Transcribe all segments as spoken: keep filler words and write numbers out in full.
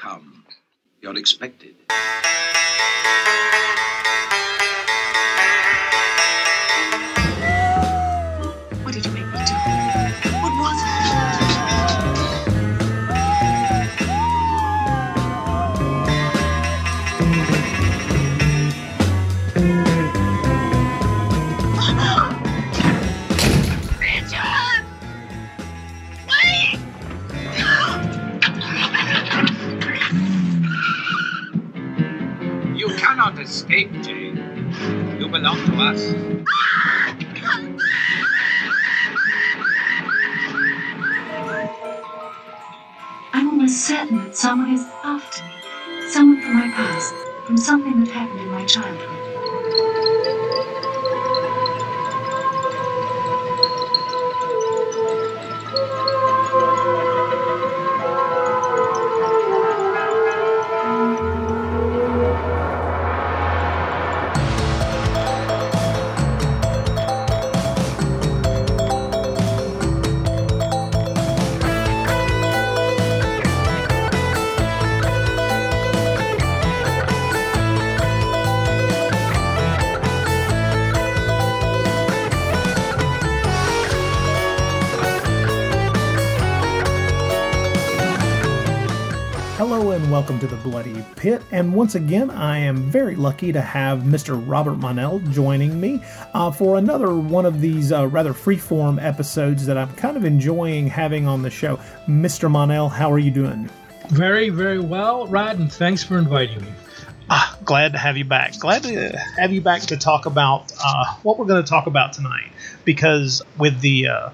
come. You're expected. What did you make me do? What was it? Richard! Wait! No! You cannot escape, Jane. You belong to us. Certain that someone is after me, someone from my past, from something that happened in my childhood. Welcome to the Bloody Pit, and once again I am very lucky to have Mister Robert Monell joining me uh, for another one of these uh, rather freeform episodes that I'm kind of enjoying having on the show. Mister Monell, how are you doing? Very, very well, Rod, and thanks for inviting me. Ah, glad to have you back. Glad to have you back to talk about uh, what we're going to talk about tonight, because with the... Uh,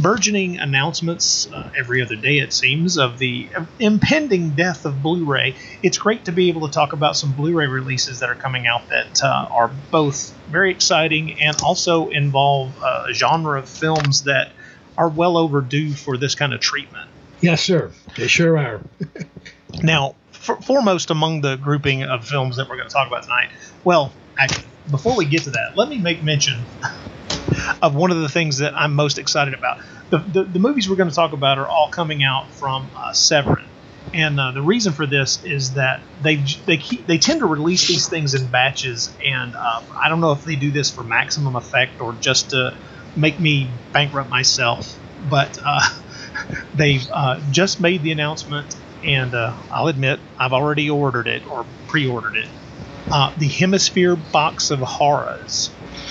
burgeoning announcements uh, every other day, it seems, of the impending death of Blu-ray. It's great to be able to talk about some Blu-ray releases that are coming out that uh, are both very exciting and also involve a genre of films that are well overdue for this kind of treatment. Yes, sir. They sure are. Now, for, foremost among the grouping of films that we're going to talk about tonight, well, actually, before we get to that, let me make mention... of one of the things that I'm most excited about. The, the, the movies we're going to talk about are all coming out from uh, Severin. And uh, the reason for this is that they they keep, they tend to release these things in batches, and uh, I don't know if they do this for maximum effect or just to make me bankrupt myself, but uh, they've uh, just made the announcement, and uh, I'll admit I've already ordered it or pre-ordered it. Uh, the Hemisphere Box of Horrors.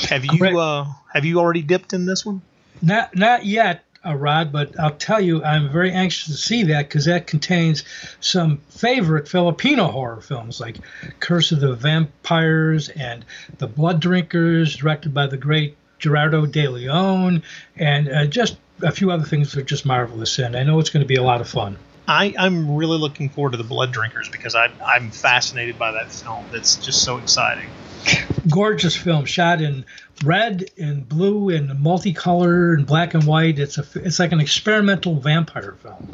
Have you uh, have you already dipped in this one? Not not yet, uh, Rod, but I'll tell you, I'm very anxious to see that because that contains some favorite Filipino horror films like Curse of the Vampires and The Blood Drinkers, directed by the great Gerardo de Leon, and uh, just a few other things that are just marvelous. And I know it's going to be a lot of fun. I, I'm really looking forward to The Blood Drinkers because I, I'm fascinated by that film. That's just so exciting. Gorgeous film, shot in red and blue and multicolor and black and white. It's a, it's like an experimental vampire film.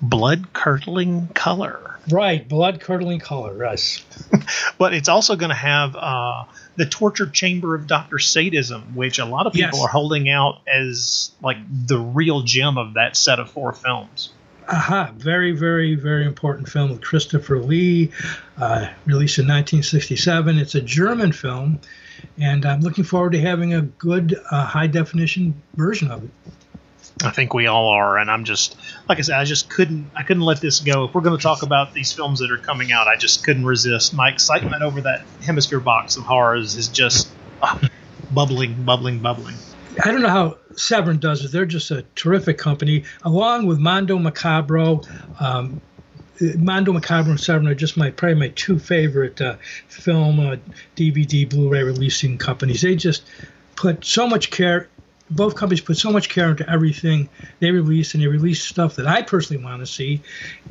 Blood-curdling color. Right, blood-curdling color, yes. But it's also going to have uh, the torture chamber of Doctor Sadism, which a lot of people yes. are holding out as like the real gem of that set of four films. Aha, uh-huh. Very, very, very important film with Christopher Lee, uh, released in nineteen sixty-seven. It's a German film, and I'm looking forward to having a good uh, high-definition version of it. I think we all are, and I'm just, like I said, I just couldn't, I couldn't let this go. If we're going to talk about these films that are coming out, I just couldn't resist. My excitement over that Hemisphere Box of Horrors is just uh, bubbling, bubbling, bubbling. I don't know how Severin does it. They're just a terrific company, along with Mondo Macabro. Um, Mondo Macabro and Severin are just my probably my two favorite uh, film, uh, D V D, Blu-ray releasing companies. They just put so much care. Both companies put so much care into everything they release, and they release stuff that I personally want to see,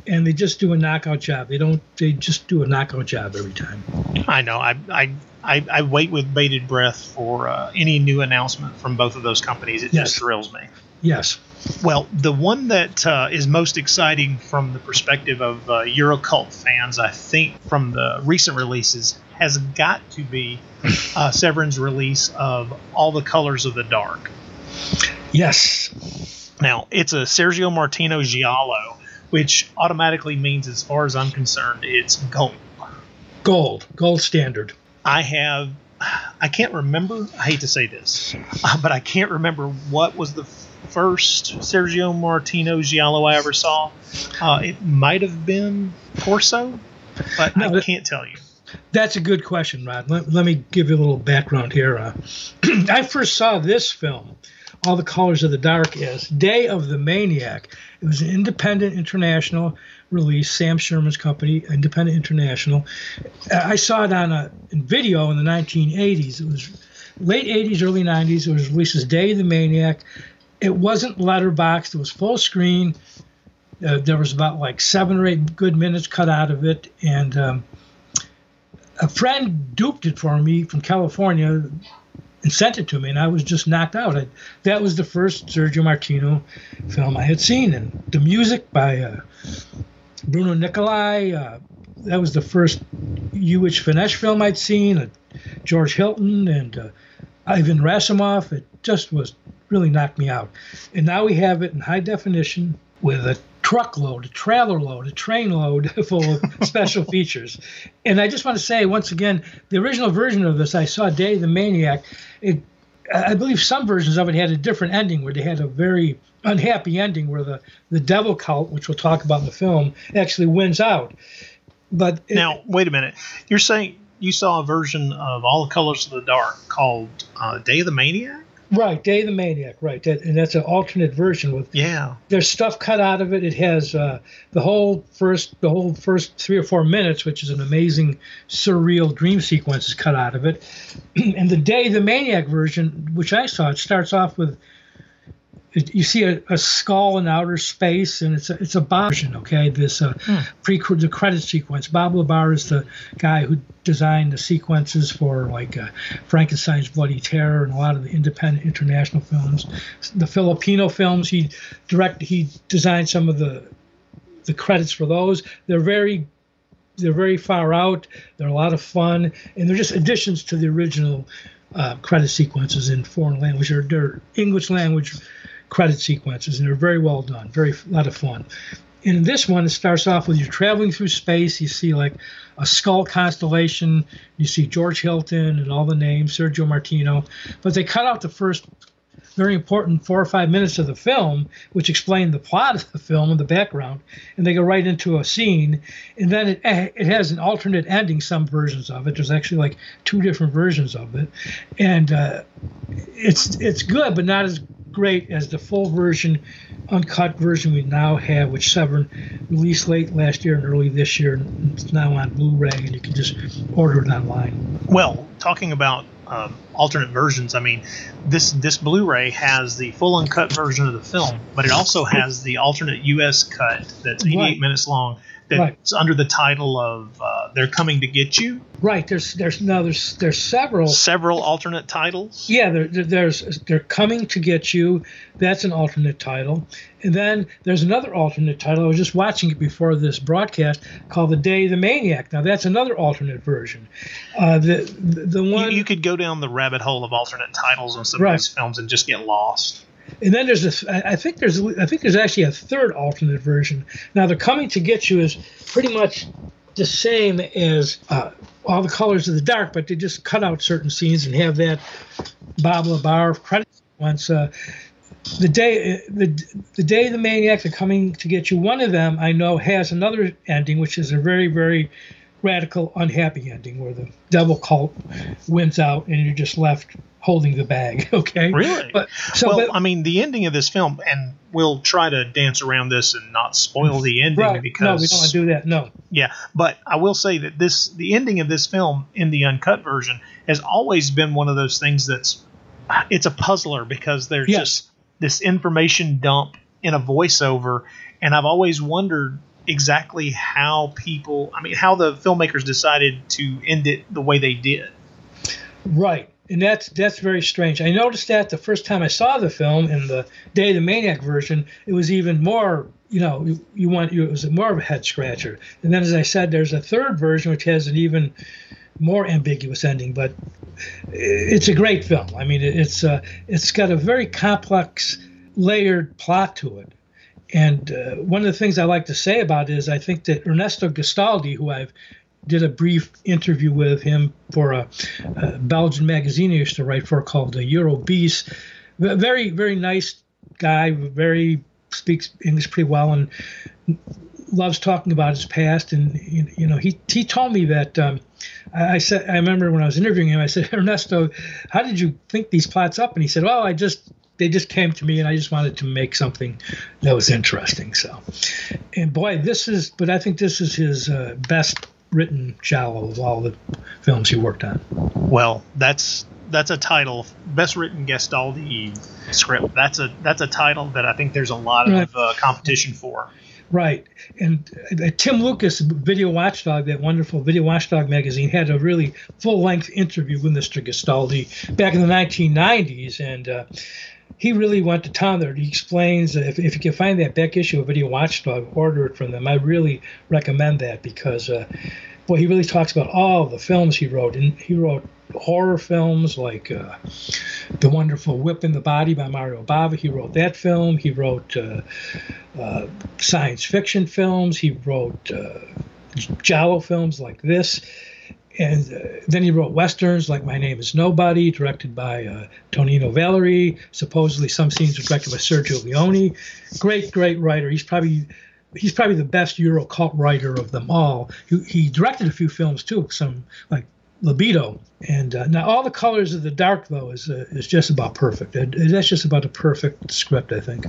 and they just do a knockout job. They don't. They just do a knockout job every time. I know. I I I, I wait with bated breath for uh, any new announcement from both of those companies. It yes. just thrills me. Yes. Well, the one that uh, is most exciting from the perspective of uh, Eurocult fans, I think, from the recent releases, has got to be uh, Severin's release of All the Colors of the Dark. Yes. Now, it's a Sergio Martino giallo which automatically means, as far as I'm concerned, it's gold. Gold. Gold standard. I have... I can't remember... I hate to say this, but I can't remember what was the first Sergio Martino giallo I ever saw. Uh, it might have been Corso, but no, I that, can't tell you. That's a good question, Rod. Let, let me give you a little background here. Uh, I first saw this film, All the Colors of the Dark, as Day of the Maniac. It was an Independent International release, Sam Sherman's company, Independent International. I saw it on a in video in the nineteen eighties. It was late eighties, early nineties. It was released as Day of the Maniac. It wasn't letterboxed. It was full screen. Uh, there was about like seven or eight good minutes cut out of it. And um, a friend duped it for me from California and sent it to me, and I was just knocked out. I, that was the first Sergio Martino film I had seen. And the music by uh, Bruno Nicolai, uh, that was the first U H Finesse film I'd seen, uh, George Hilton and uh, Ivan Rassimov. It just was really knocked me out. And now we have it in high definition with a truckload, a trailer load, a train load full of special features. And I just want to say, once again, the original version of this, I saw Day of the Maniac. It, I believe some versions of it had a different ending where they had a very unhappy ending where the, the devil cult, which we'll talk about in the film, actually wins out. But it, now, wait a minute. You're saying you saw a version of All the Colors of the Dark called uh, Day of the Maniac? Right, Day of the Maniac, right. That, and that's an alternate version with yeah. There's stuff cut out of it. It has uh, the whole first the whole first three or four minutes, which is an amazing surreal dream sequence, is cut out of it. And the Day of the Maniac version, which I saw, it starts off with it, you see a, a skull in outer space, and it's a, it's a Bob version, okay? This uh, hmm. pre the credit sequence. Bob Labar is the guy who designed the sequences for like uh, Frankenstein's Bloody Terror and a lot of the Independent International films, the Filipino films. He direct he designed some of the the credits for those. They're very they're very far out. They're a lot of fun, and they're just additions to the original uh, credit sequences in foreign language or their English language credit sequences, and they're very well done, very a lot of fun. And in this one, it starts off with you're traveling through space. You see like a skull constellation. You see George Hilton and all the names, Sergio Martino. But they cut out the first very important four or five minutes of the film, which explain the plot of the film and the background, and they go right into a scene. And then it, it has an alternate ending, some versions of it. There's actually like two different versions of it. And uh, it's it's good, but not as great as the full version, uncut version we now have, which Severin released late last year and early this year, and it's now on Blu-ray, and you can just order it online. Well, talking about um, alternate versions, I mean, this this Blu-ray has the full uncut version of the film, but it also has the alternate U S cut that's eighty-eight right. minutes long. That's right. Under the title of uh, "They're Coming to Get You." Right. There's there's no there's there's several several alternate titles. Yeah. There, there's "They're Coming to Get You." That's an alternate title, and then there's another alternate title. I was just watching it before this broadcast called "The Day of the Maniac." Now that's another alternate version. Uh, the, the the one you, you could go down the rabbit hole of alternate titles on some right. of these films and just get lost. And then there's this. I think there's. I think there's actually a third alternate version. Now, "They're Coming to Get You" is pretty much the same as uh, "All the Colors of the Dark," but they just cut out certain scenes and have that Bob Labar credit once. Uh, the day, the the day of the maniac, "They're Coming to Get You." One of them I know has another ending, which is a very, very radical, unhappy ending where the devil cult wins out, and you're just left holding the bag. Okay, really? But, so, well, but, I mean, the ending of this film, and we'll try to dance around this and not spoil the ending right. because no, we don't want to do that. No. Yeah, but I will say that this, the ending of this film in the uncut version, has always been one of those things that's it's a puzzler because there's yes. just this information dump in a voiceover, and I've always wondered exactly how people, I mean, how the filmmakers decided to end it the way they did. Right. And that's that's very strange. I noticed that the first time I saw the film in the Day of the Maniac version, it was even more, you know, you, you want you, it was more of a head scratcher. And then, as I said, there's a third version which has an even more ambiguous ending. But it's a great film. I mean, it's uh, it's got a very complex, layered plot to it. And uh, one of the things I like to say about it is I think that Ernesto Gastaldi, who I've did a brief interview with him for a, a Belgian magazine I used to write for called the Eurobeast, very, very nice guy, very speaks English pretty well and loves talking about his past. And, you know, he, he told me that um, I said, I remember when I was interviewing him, I said, Ernesto, how did you think these plots up? And he said, well, I just, they just came to me and I just wanted to make something that was interesting. So, and boy, this is, but I think this is his uh, best written giallo of all the films he worked on. Well, that's, that's a title, best written Gastaldi script. That's a, that's a title that I think there's a lot of uh, competition for. Right. And uh, Tim Lucas, Video Watchdog, that wonderful Video Watchdog magazine, had a really full-length interview with Mister Gastaldi back in the nineteen nineties, and uh, he really went to town there. He explains that if, if you can find that back issue of Video Watchdog, order it from them. I really recommend that because, uh, boy, he really talks about all the films he wrote, and he wrote horror films like uh, The Wonderful Whip in the Body by Mario Bava. He wrote that film. He wrote uh, uh, science fiction films. He wrote uh, giallo films like this. And uh, then he wrote westerns like My Name is Nobody, directed by uh, Tonino Valerie. Supposedly some scenes were directed by Sergio Leone. Great, great writer. He's probably... He's probably the best Euro cult writer of them all. He, he directed a few films, too, some like Libido. And uh, now All the Colors of the Dark, though, is uh, is just about perfect. It, that's just about a perfect script, I think.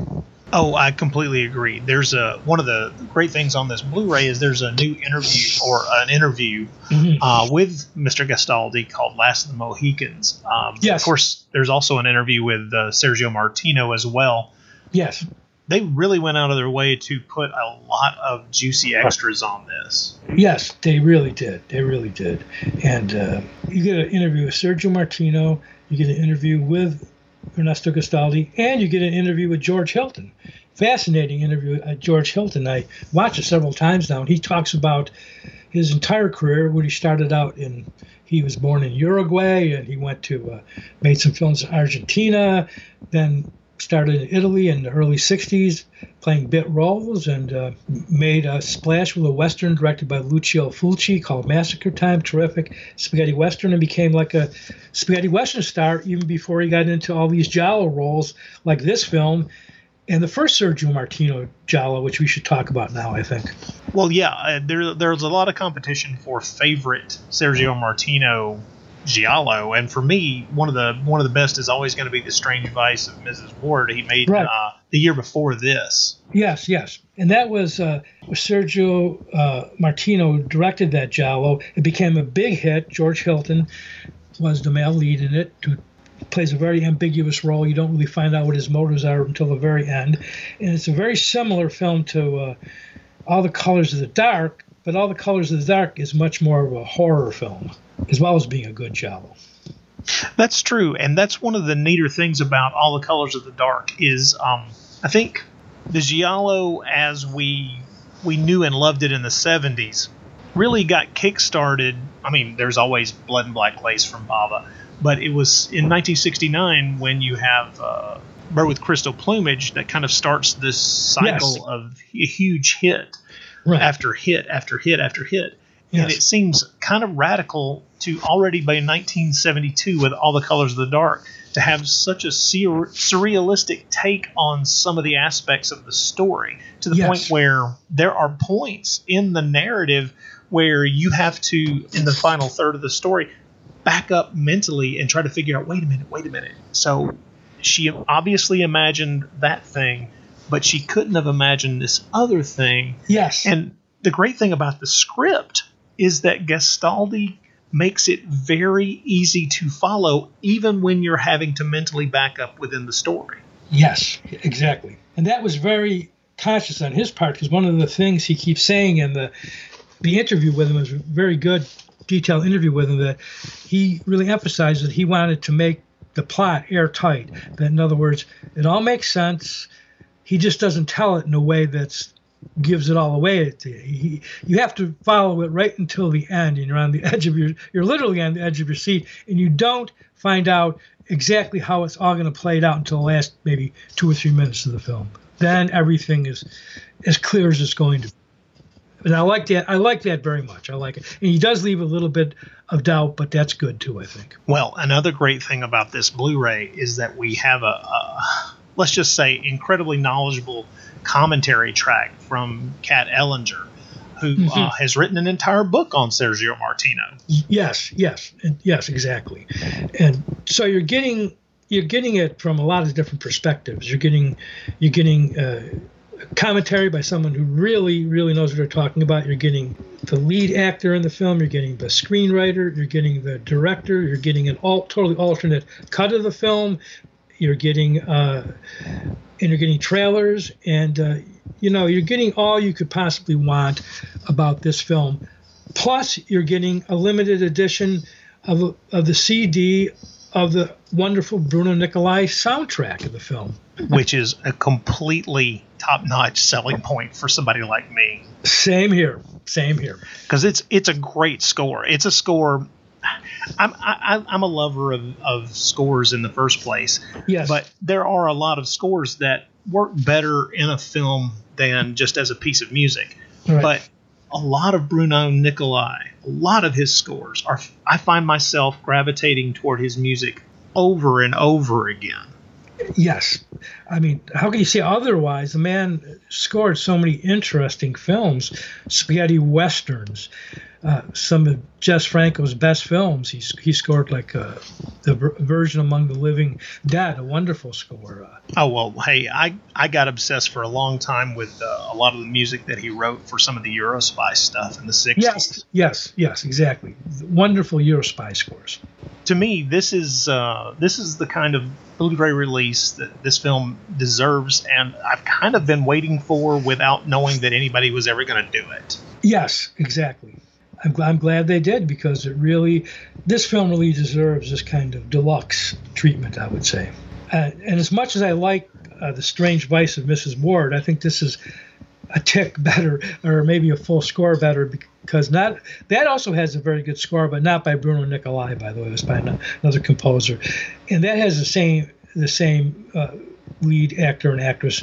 Oh, I completely agree. There's a, one of the great things on this Blu-ray is there's a new interview or an interview mm-hmm. uh, with Mister Gastaldi called Last of the Mohicans. Um, yes. Of course, there's also an interview with uh, Sergio Martino as well. Yes. They really went out of their way to put a lot of juicy extras on this. Yes, they really did. They really did. And uh, you get an interview with Sergio Martino, you get an interview with Ernesto Gastaldi, and you get an interview with George Hilton. Fascinating interview with George Hilton. I watched it several times now, and he talks about his entire career, when he started out in, he was born in Uruguay, and he went to, uh, made some films in Argentina, then started in Italy in the early sixties playing bit roles, and uh, made a splash with a Western directed by Lucio Fulci called Massacre Time. Terrific spaghetti Western, and became like a spaghetti Western star even before he got into all these giallo roles like this film and the first Sergio Martino giallo, which we should talk about now, I think. Well, yeah, uh, there, there's a lot of competition for favorite Sergio Martino giallo, and for me, one of the one of the best is always going to be The Strange Vice of Missus Ward. He made right. uh, the year before this. Yes, yes, and that was uh, Sergio uh, Martino directed that giallo. It became a big hit. George Hilton was the male lead in it, who plays a very ambiguous role. You don't really find out what his motives are until the very end, and it's a very similar film to uh, All the Colors of the Dark. But All the Colors of the Dark is much more of a horror film, as well as being a good giallo. That's true, and that's one of the neater things about All the Colors of the Dark is um, I think the giallo as we we knew and loved it in the seventies really got kick-started. I mean, there's always Blood and Black Lace from Bava, but it was in nineteen sixty-nine when you have uh, Bird with Crystal Plumage that kind of starts this cycle yes. of a huge hit. Right. After hit, after hit, after hit. Yes. And it seems kind of radical to already by nineteen seventy-two with All the Colors of the Dark to have such a ser- surrealistic take on some of the aspects of the story to the yes. point where there are points in the narrative where you have to, in the final third of the story, back up mentally and try to figure out, wait a minute, wait a minute. So she obviously imagined that thing, but she couldn't have imagined this other thing. Yes. And the great thing about the script is that Gastaldi makes it very easy to follow, even when you're having to mentally back up within the story. Yes, exactly. And that was very conscious on his part, because one of the things he keeps saying in the the interview with him is a very good, detailed interview with him, that he really emphasized that he wanted to make the plot airtight. That, in other words, it all makes sense. He just doesn't tell it in a way that gives it all away. He, you have to follow it right until the end, and you're on the edge of your, you're literally on the edge of your seat, and you don't find out exactly how it's all going to play it out until the last maybe two or three minutes of the film. then everything is as clear as it's going to be. And I like that. I like that very much. I like it. And he does leave a little bit of doubt, but that's good too, I think. Well, another great thing about this Blu-ray is that we have a, a let's just say, incredibly knowledgeable commentary track from Kat Ellinger, who mm-hmm. uh, has written an entire book on Sergio Martino. Yes, yes, yes, exactly. And so you're getting you're getting it from a lot of different perspectives. You're getting you're getting uh, commentary by someone who really, really knows what they're talking about. You're getting the lead actor in the film. You're getting the screenwriter. You're getting the director. You're getting an all totally alternate cut of the film. You're getting uh, and you're getting trailers, and uh, you know you're getting all you could possibly want about this film. Plus, you're getting a limited edition of of the C D of the wonderful Bruno Nicolai soundtrack of the film, which is a completely top-notch selling point for somebody like me. Same here, same here. Because it's it's a great score. It's a score. I'm I, I'm a lover of, of scores in the first place. Yes. But there are a lot of scores that work better in a film than just as a piece of music. Right. But a lot of Bruno Nicolai, a lot of his scores are. I find myself gravitating toward his music over and over again. Yes. I mean, how can you say otherwise? The man scored so many interesting films, spaghetti westerns. Uh, some of Jess Franco's best films. He he scored like uh, the ver- version Among the Living Dead, a wonderful score. Uh, oh well, hey, I, I got obsessed for a long time with uh, a lot of the music that he wrote for some of the Eurospy stuff in the sixties. Yes, yes, yes, exactly. Wonderful Eurospy scores. To me, this is uh, this is the kind of Blu-ray release that this film deserves, and I've kind of been waiting for without knowing that anybody was ever going to do it. Yes, exactly. I'm glad, I'm glad they did, because it really, this film really deserves this kind of deluxe treatment, I would say. Uh, and as much as I like uh, The Strange Vice of Missus Ward, I think this is a tick better, or maybe a full score better, because not that also has a very good score, but not by Bruno Nicolai, by the way. It was by another composer, and that has the same the same uh, lead actor and actress.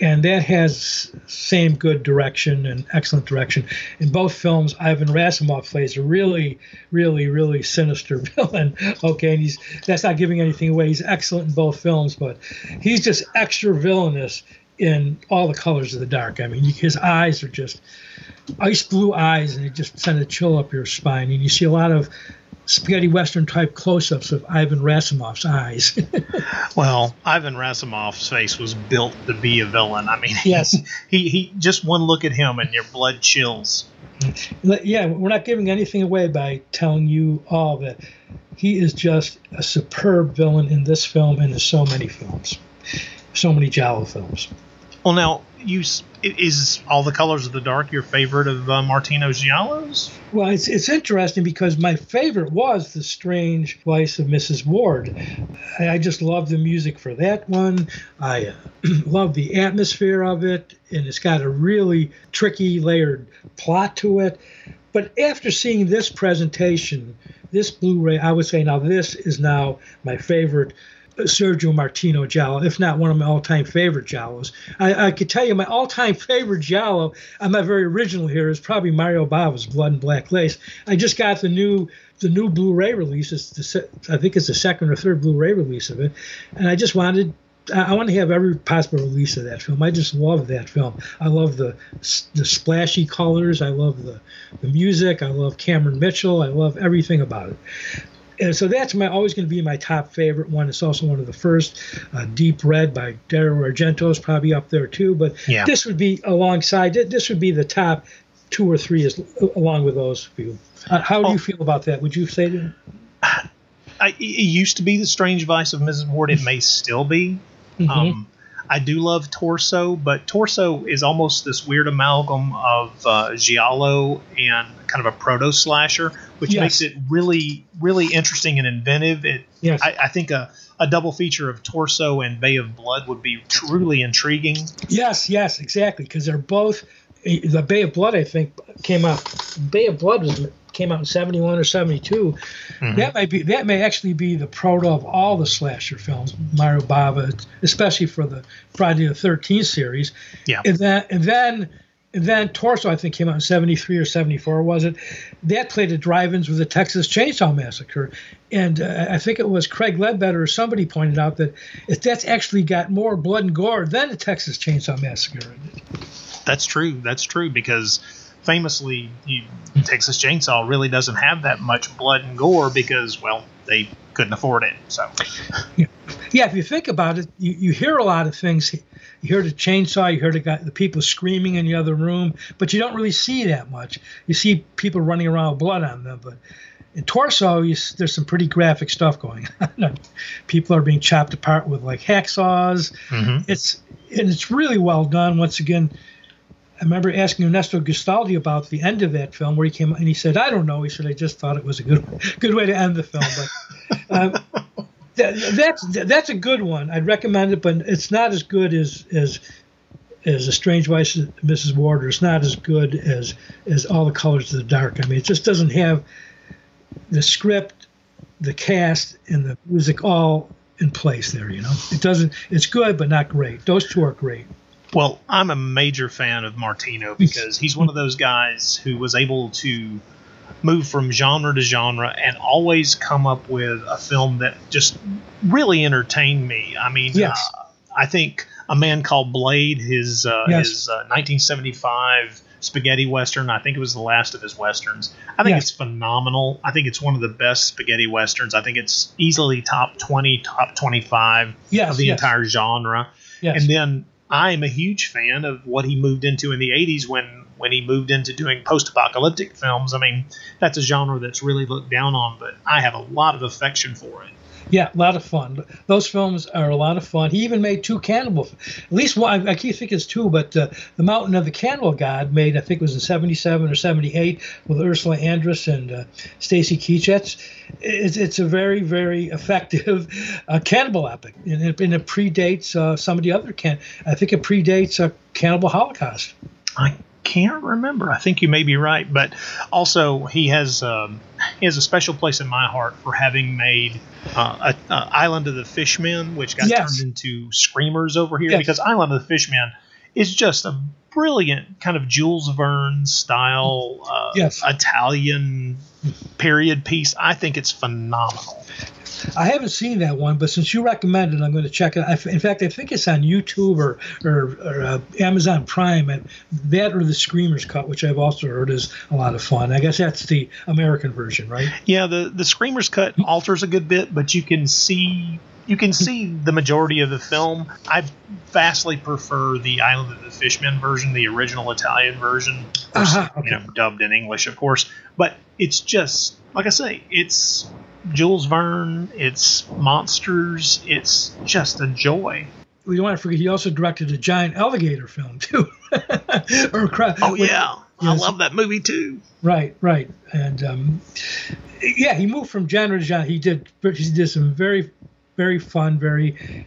And that has same good direction and excellent direction. In both films, Ivan Rassimov plays a really, really, really sinister villain. Okay, and he's that's not giving anything away. He's excellent in both films, but he's just extra villainous in All the Colors of the Dark. I mean, his eyes are just ice blue eyes, and it just sends a chill up your spine. And you see a lot of spaghetti western-type close-ups of Ivan Rassimov's eyes. Well, Ivan Rassimov's face was built to be a villain. I mean, yes, he, he just one look at him and your blood chills. Yeah, we're not giving anything away by telling you all that he is just a superb villain in this film and in so many films, so many Giallo films. Well, now, you is All the Colors of the Dark your favorite of uh, Martino's Giallos? Well, it's it's interesting because my favorite was The Strange Vice of Missus Ward. I, I just love the music for that one. I uh, love the atmosphere of it, and it's got a really tricky, layered plot to it. But after seeing this presentation, this Blu-ray, I would say now this is now my favorite Sergio Martino Giallo, if not one of my all-time favorite Giallos. I, I could tell you my all-time favorite Giallo, I'm not very original here, is probably Mario Bava's Blood and Black Lace. I just got the new the new Blu-ray release. It's the, I think it's the second or third Blu-ray release of it, and I just wanted I want to have every possible release of that film. I just love that film. I love the the splashy colors. I love the the music. I love Cameron Mitchell. I love everything about it. And so that's my always going to be my top favorite one. It's also one of the first. Uh, Deep Red by Dario Argento is probably up there too. But yeah. This would be alongside it. This would be the top two or three, is, along with those few. Uh, how do oh. you feel about that? Would you say that? I, it used to be The Strange Vice of Missus Ward. It may still be. Mm-hmm. Um, I do love Torso, but Torso is almost this weird amalgam of uh, Giallo and kind of a proto-slasher, which yes. makes it really, really interesting and inventive. It, yes. I, I think a, a double feature of Torso and Bay of Blood would be truly intriguing. Yes, yes, exactly, because they're both The Bay of Blood, I think, came out. Bay of Blood was, came out in seventy-one or seventy-two. Mm-hmm. That might be. That may actually be the proto of all the slasher films. Mario Bava, especially for the Friday the thirteenth series. Yeah. And then, and then, and then Torso, I think, came out in seventy-three or seventy-four, was it? That played at drive-ins with the Texas Chainsaw Massacre, and uh, I think it was Craig Ledbetter or somebody pointed out that if that's actually got more blood and gore than the Texas Chainsaw Massacre in it. That's true. That's true, because famously, you, Texas Chainsaw really doesn't have that much blood and gore because, well, they couldn't afford it. So, yeah, yeah if you think about it, you, you hear a lot of things. You hear the chainsaw, you hear the, guy, the people screaming in the other room, but you don't really see that much. You see people running around with blood on them, but in Torso, you, there's some pretty graphic stuff going on. People are being chopped apart with like hacksaws. Mm-hmm. It's and it's really well done. Once again, I remember asking Ernesto Gastaldi about the end of that film where he came and he said, I don't know. He said, I just thought it was a good good way to end the film. But um, that, that's that's a good one. I'd recommend it, but it's not as good as as, as A Strange Wife of Missus Ward. It's not as good as, as All the Colors of the Dark. I mean, it just doesn't have the script, the cast, and the music all in place there, you know. It doesn't. It's good, but not great. Those two are great. Well, I'm a major fan of Martino because he's one of those guys who was able to move from genre to genre and always come up with a film that just really entertained me. I mean, yes. uh, I think A Man Called Blade, his uh, yes. his uh, nineteen seventy-five spaghetti western, I think it was the last of his westerns. I think yes. it's phenomenal. I think it's one of the best spaghetti westerns. I think it's easily top twenty, top twenty-five yes, of the yes. entire genre. Yes. And then I'm a huge fan of what he moved into in the eighties when, when he moved into doing post-apocalyptic films. I mean, that's a genre that's really looked down on, but I have a lot of affection for it. Yeah, a lot of fun. Those films are a lot of fun. He even made two cannibal films. At least one, I keep thinking it's two, but uh, The Mountain of the Cannibal God made, I think it was in seventy-seven or seventy-eight, with Ursula Andress and uh, Stacy Keichetz. It's, it's a very, very effective uh, cannibal epic, and it, and it predates uh, some of the other can. I think it predates uh, Cannibal Holocaust. I can't remember. I think you may be right, but also he has um, he has a special place in my heart for having made uh, a, a Island of the Fishmen, which got yes. turned into Screamers over here yes. because Island of the Fishmen is just a brilliant kind of Jules Verne style uh, yes. Italian period piece. I think it's phenomenal. I haven't seen that one, but since you recommended it, I'm going to check it out. In fact, I think it's on YouTube or or, or uh, Amazon Prime, and that or the Screamers cut, which I've also heard is a lot of fun. I guess that's the American version, right? Yeah, the, the Screamers cut alters a good bit, but you can see you can see the majority of the film. I vastly prefer the Island of the Fishmen version, the original Italian version, uh-huh, okay. you know, dubbed in English, of course. But it's just like I say, it's Jules Verne, it's monsters, it's just a joy. We don't want to forget he also directed a giant alligator film too. or oh yeah, I love that movie too. Right, right, and um, yeah, he moved from genre to genre. He did he did some very, very fun, very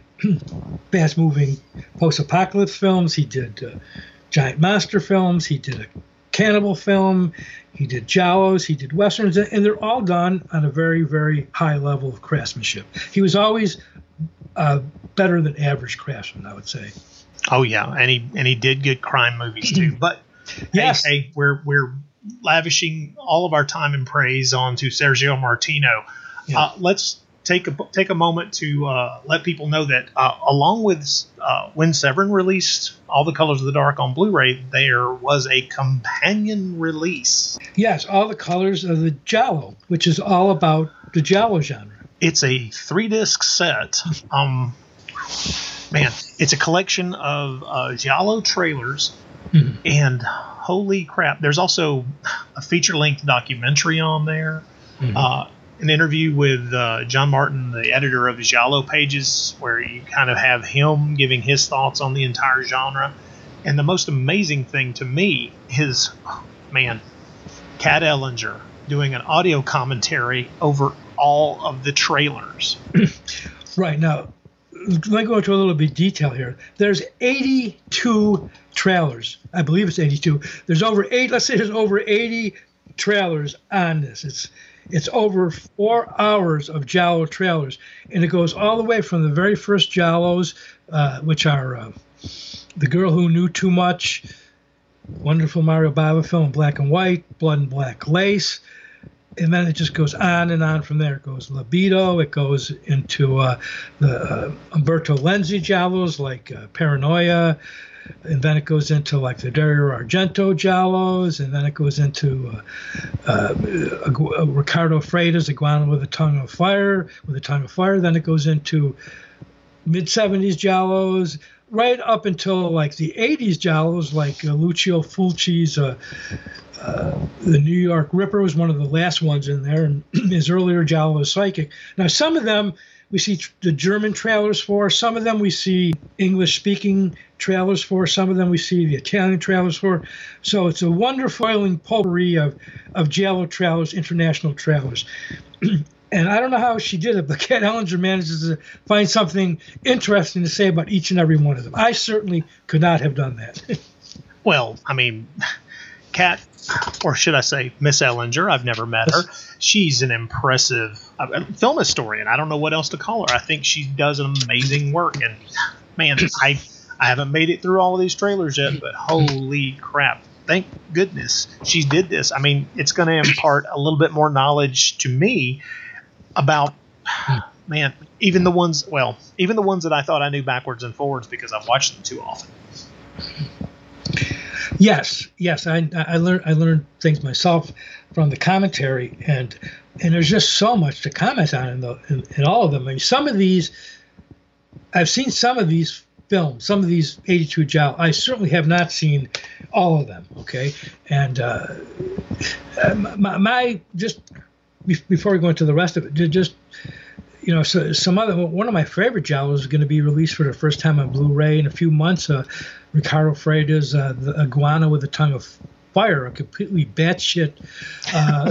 fast moving post apocalypse films. He did uh, giant monster films. He did a cannibal film. He did giallos, he did westerns, and they're all done on a very, very high level of craftsmanship. He was always uh, better than average craftsman, I would say. Oh yeah, and he and he did good crime movies too. But yes, hey, hey, we're we're lavishing all of our time and praise onto Sergio Martino. Yeah. Uh, let's take a take a moment to uh, let people know that uh, along with uh, when Severin released All the Colors of the Dark on Blu-ray, there was a companion release. Yes, All the Colors of the Giallo, which is all about the Giallo genre. It's a three-disc set. Um, man, it's a collection of uh, Giallo trailers, mm-hmm. and holy crap, there's also a feature-length documentary on there. Mm-hmm. Uh, an interview with uh, John Martin, the editor of Giallo Pages, where you kind of have him giving his thoughts on the entire genre. And the most amazing thing to me is, oh, man, Kat Ellinger doing an audio commentary over all of the trailers. Right. Now, let go into a little bit of detail here. There's eighty-two trailers. I believe it's eighty-two. There's over eight. Let's say there's over eighty trailers on this. It's it's over four hours of Giallo trailers, and it goes all the way from the very first Giallos, uh, which are uh, The Girl Who Knew Too Much, wonderful Mario Bava film, black and white, Blood and Black Lace. And then it just goes on and on from there. It goes Libido. It goes into uh, the uh, Umberto Lenzi giallos like uh, Paranoia. And then it goes into like the Dario Argento giallos. And then it goes into uh, uh, uh, Ricardo Freitas, Iguana with a Tongue of Fire. With a Tongue of Fire. Then it goes into mid-seventies giallos, right up until like the eighties giallos, like uh, Lucio Fulci's uh, uh, The New York Ripper was one of the last ones in there, and his earlier giallo, Psychic. Now, some of them we see tr- the German trailers for, some of them we see English-speaking trailers for, some of them we see the Italian trailers for. So it's a wonderful potpourri of, of giallo trailers, international trailers. And I don't know how she did it, but Kat Ellinger manages to find something interesting to say about each and every one of them. I certainly could not have done that. Well, I mean, Kat, or should I say Miss Ellinger, I've never met her. She's an impressive uh, film historian. I don't know what else to call her. I think she does amazing work. And, man, I, I haven't made it through all of these trailers yet, but holy crap. Thank goodness she did this. I mean, it's going to impart a little bit more knowledge to me about, man, even the ones, well, even the ones that I thought I knew backwards and forwards because I've watched them too often. Yes, yes, I I learned I learned things myself from the commentary, and and there's just so much to comment on in, the, in, in all of them. I mean, some of these, I've seen some of these films, some of these eighty-two giallos. I certainly have not seen all of them. Okay, and uh, my, my just. Before we go into the rest of it, just, you know, so some other one of my favorite giallos is going to be released for the first time on Blu-ray in a few months. Uh, Ricardo Freitas, uh, The Iguana with a Tongue of Fire, a completely batshit, uh,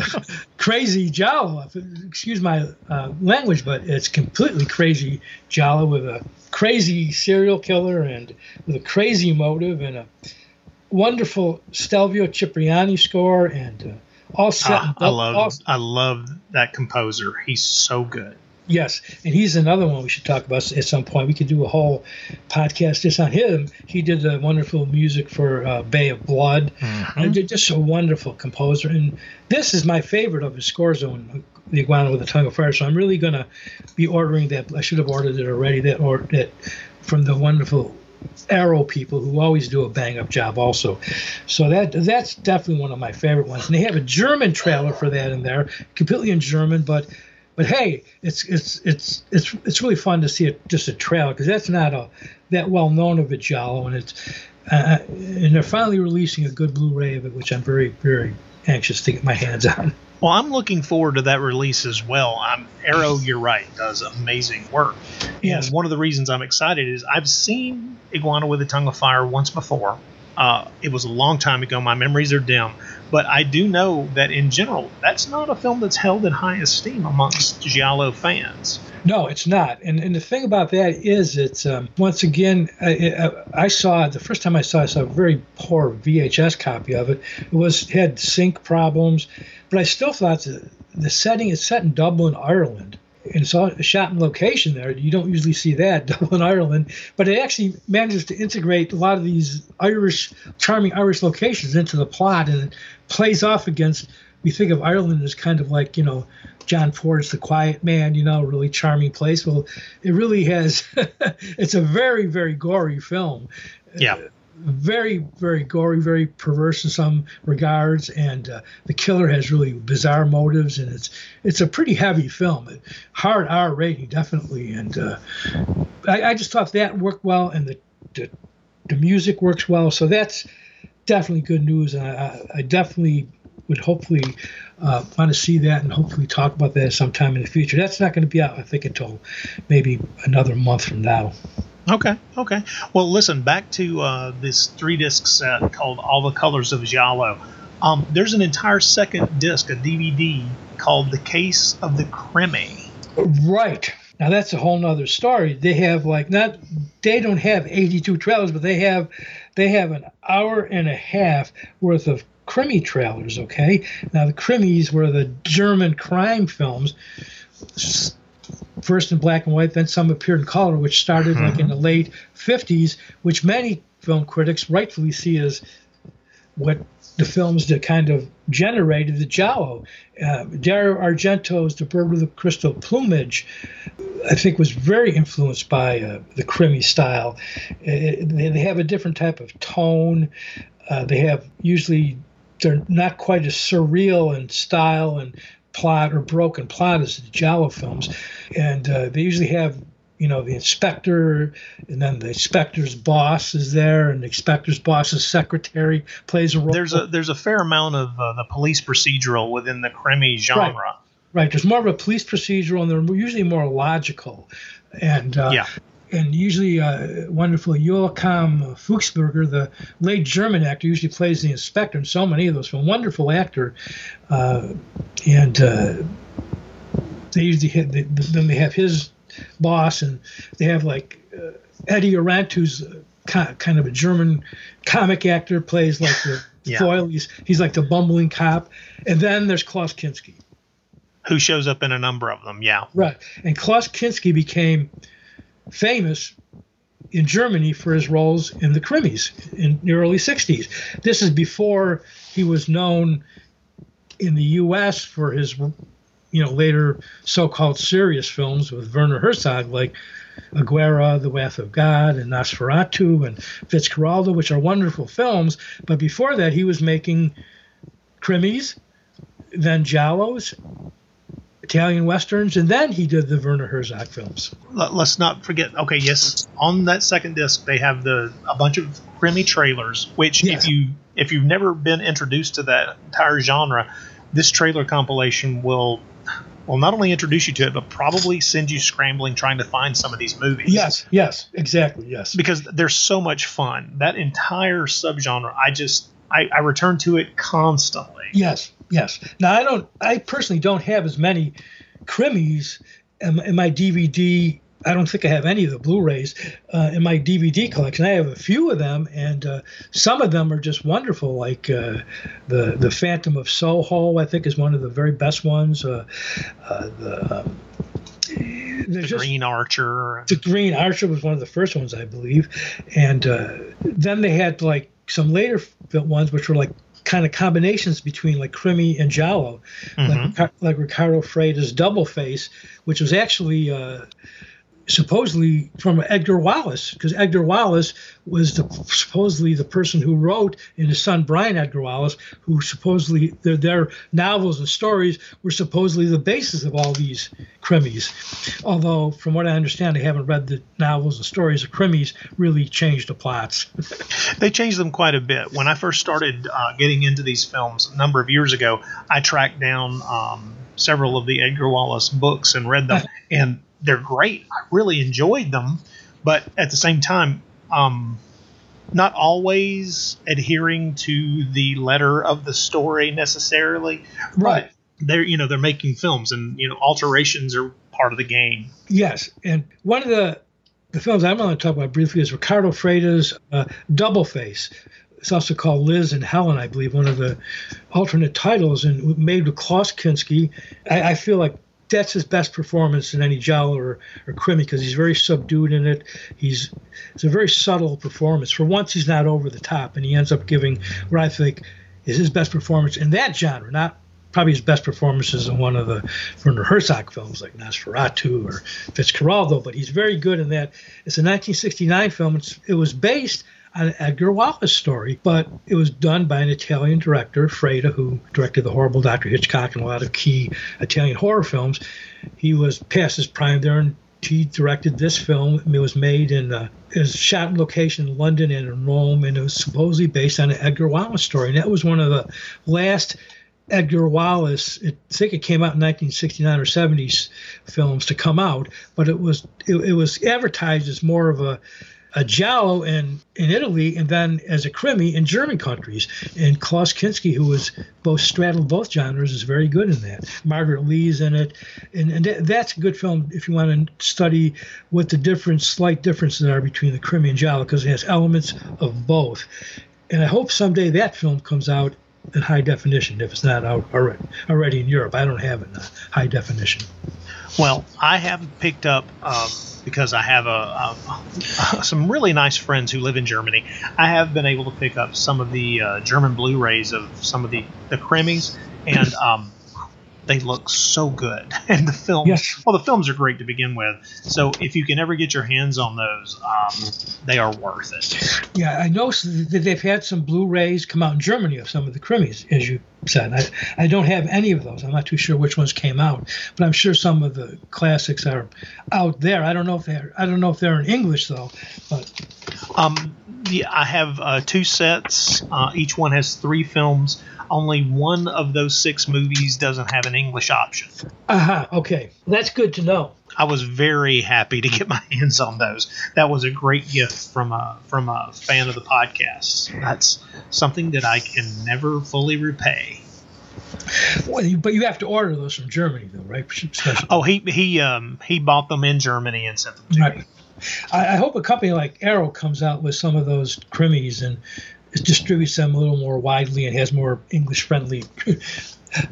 crazy giallo. Excuse my uh, language, but it's completely crazy giallo with a crazy serial killer and with a crazy motive and a wonderful Stelvio Cipriani score and. Uh, All set ah, I love all, I love that composer. He's so good. Yes, and he's another one we should talk about at some point. We could do a whole podcast just on him. He did the wonderful music for uh, Bay of Blood. Mm-hmm. And just a wonderful composer. And this is my favorite of his score zone, The Iguana with a Tongue of Fire. So I'm really going to be ordering that. I should have ordered it already. That or that from the wonderful Arrow people who always do a bang-up job also. So that that's definitely one of my favorite ones. And they have a German trailer for that in there, completely in German, but but hey, it's it's it's it's it's really fun to see it, just a trailer, because that's not a that well-known of a giallo, and it's uh, and they're finally releasing a good Blu-ray of it, which I'm very, very anxious to get my hands on. Well, I'm looking forward to that release as well. I'm, Arrow, you're right, does amazing work. Yes. And one of the reasons I'm excited is I've seen Iguana with a Tongue of Fire once before. Uh, it was a long time ago. My memories are dim. But I do know that in general, that's not a film that's held in high esteem amongst giallo fans. No, it's not. And and the thing about that is it's, um, once again, I, I, I saw it, the first time I saw it, I saw a very poor V H S copy of it. It was had sync problems. But I still thought the, the setting is set in Dublin, Ireland. And it's all shot in location there. You don't usually see that, Dublin, Ireland. But it actually manages to integrate a lot of these Irish, charming Irish locations into the plot. And it plays off against, we think of Ireland as kind of like, you know, John Ford's The Quiet Man, you know, really charming place. Well, it really has, it's a very, very gory film. Yeah. Very, very gory, very perverse in some regards, and uh, the killer has really bizarre motives, and it's it's a pretty heavy film, hard R rating definitely, and uh, I, I just thought that worked well, and the, the the music works well, so that's definitely good news, and I, I definitely would hopefully uh, want to see that and hopefully talk about that sometime in the future. That's not going to be out, I think, until maybe another month from now. Okay, okay. Well, listen, back to uh, this three-disc set called All the Colors of Giallo. Um, there's an entire second disc, a D V D, called The Case of the Krimi. Right. Now, that's a whole nother story. They have like not they don't have eighty-two trailers, but they have they have an hour and a half worth of Krimi trailers. OK, now the Krimis were the German crime films, first in black and white, then some appeared in color, which started mm-hmm. like in the late fifties, which many film critics rightfully see as what the films that kind of generated the Giallo. Uh, Dario Argento's The Bird with the Crystal Plumage, I think, was very influenced by uh, the Krimi style. Uh, they have a different type of tone. Uh, they have usually, they're not quite as surreal in style and plot or broken plot as the Giallo films. And uh, they usually have, you know, the inspector, and then the inspector's boss is there, and the inspector's boss's secretary plays a role. There's a there's a fair amount of uh, the police procedural within the Krimi genre. Right. right, there's more of a police procedural, and they're usually more logical. And uh, yeah. and usually uh, wonderful Joachim Fuchsberger, the late German actor, usually plays the inspector in so many of those. A wonderful actor, uh, and uh, they usually have, they, then they have his boss, and they have like uh, Eddie Arendt, who's co- kind of a German comic actor, plays like the yeah. foil. He's, he's like the bumbling cop. And then there's Klaus Kinski, who shows up in a number of them. Yeah, right. And Klaus Kinski became famous in Germany for his roles in the Krimis in the early sixties. This is before he was known in the U S for his, you know, later so-called serious films with Werner Herzog, like Aguera, The Wrath of God, and Nosferatu, and Fitzcarraldo, which are wonderful films. But before that, he was making Krimis, then Giallos, Italian Westerns, and then he did the Werner Herzog films. Let's not forget, okay, yes, on that second disc, they have the a bunch of Krimi trailers, which yes. if you if you've never been introduced to that entire genre, this trailer compilation will... Well, not only introduce you to it, but probably send you scrambling trying to find some of these movies. Yes, yes, exactly, yes. Because they're so much fun. That entire subgenre, I just, I, I return to it constantly. Yes, yes. Now, I don't, I personally don't have as many Krimis in, in my D V D. I don't think I have any of the Blu-rays uh, in my D V D collection. I have a few of them, and uh, some of them are just wonderful, like uh, the the Phantom of Soho, I think, is one of the very best ones. Uh, uh, the um, the just, Green Archer. The Green Archer was one of the first ones, I believe. And uh, then they had like some later ones, which were like kind of combinations between like Krimi and Giallo, mm-hmm. like, like Ricardo Freitas' Double Face, which was actually... Uh, supposedly from Edgar Wallace, because Edgar Wallace was the, supposedly the person who wrote, and his son Brian Edgar Wallace, who supposedly their, their novels and stories were supposedly the basis of all these Krimis. Although, from what I understand, I haven't read the novels and stories of Krimis really changed the plots. They changed them quite a bit. When I first started uh, getting into these films a number of years ago, I tracked down um, several of the Edgar Wallace books and read them, and they're great. I really enjoyed them, but at the same time, um, not always adhering to the letter of the story necessarily. Right. But they're, you know, they're making films, and, you know, alterations are part of the game. Yes. And one of the, the films I'm going to talk about briefly is Ricardo Freitas' uh, Double Face. It's also called Liz and Helen, I believe, one of the alternate titles, and made with Klaus Kinski. I, I feel like that's his best performance in any Giallo or, or Krimi, because he's very subdued in it. He's it's a very subtle performance. For once, he's not over the top, and he ends up giving what I think is his best performance in that genre. Not probably his best performances in one of the Werner Herzog films like Nosferatu or Fitzcarraldo, but he's very good in that. It's a nineteen sixty-nine film. It's, it was based on an Edgar Wallace story, but it was done by an Italian director, Freda, who directed The Horrible Doctor Hitchcock and a lot of key Italian horror films. He was past his prime there, and he directed this film. It was made in, uh, it was shot in location in London and in Rome, and it was supposedly based on an Edgar Wallace story. And that was one of the last Edgar Wallace, I think it came out in nineteen sixty-nine or seventies films to come out, but it was it, it was advertised as more of a a giallo in, in Italy and then as a Krimi in German countries. And Klaus Kinski, who was both straddled both genres, is very good in that. Margaret Lee's in it. And, and that, that's a good film if you want to study what the difference, slight differences are between the Krimi and giallo, because it has elements of both. And I hope someday that film comes out in high definition, if it's not out already, already in Europe. I don't have it in high definition. Well, I have picked up, um, because I have a, a, a, some really nice friends who live in Germany, I have been able to pick up some of the uh, German Blu-rays of some of the, the Krimis, and um, they look so good. And the films, yes. well, the films are great to begin with. So if you can ever get your hands on those, um, they are worth it. Yeah, I know that they've had some Blu-rays come out in Germany of some of the Krimis, as you said. I, I don't have any of those. I'm not too sure which ones came out, but I'm sure some of the classics are out there. I don't know if they're I don't know if they're in English though. But um, yeah, I have uh, two sets. Uh, each one has three films. Only one of those six movies doesn't have an English option. Aha, uh-huh, okay. That's good to know. I was very happy to get my hands on those. That was a great gift from a from a fan of the podcast. That's something that I can never fully repay. Well, but you have to order those from Germany, though, right? Oh, he he um, he bought them in Germany and sent them to right. me. I, I hope a company like Arrow comes out with some of those Krimis and distributes them a little more widely and has more English-friendly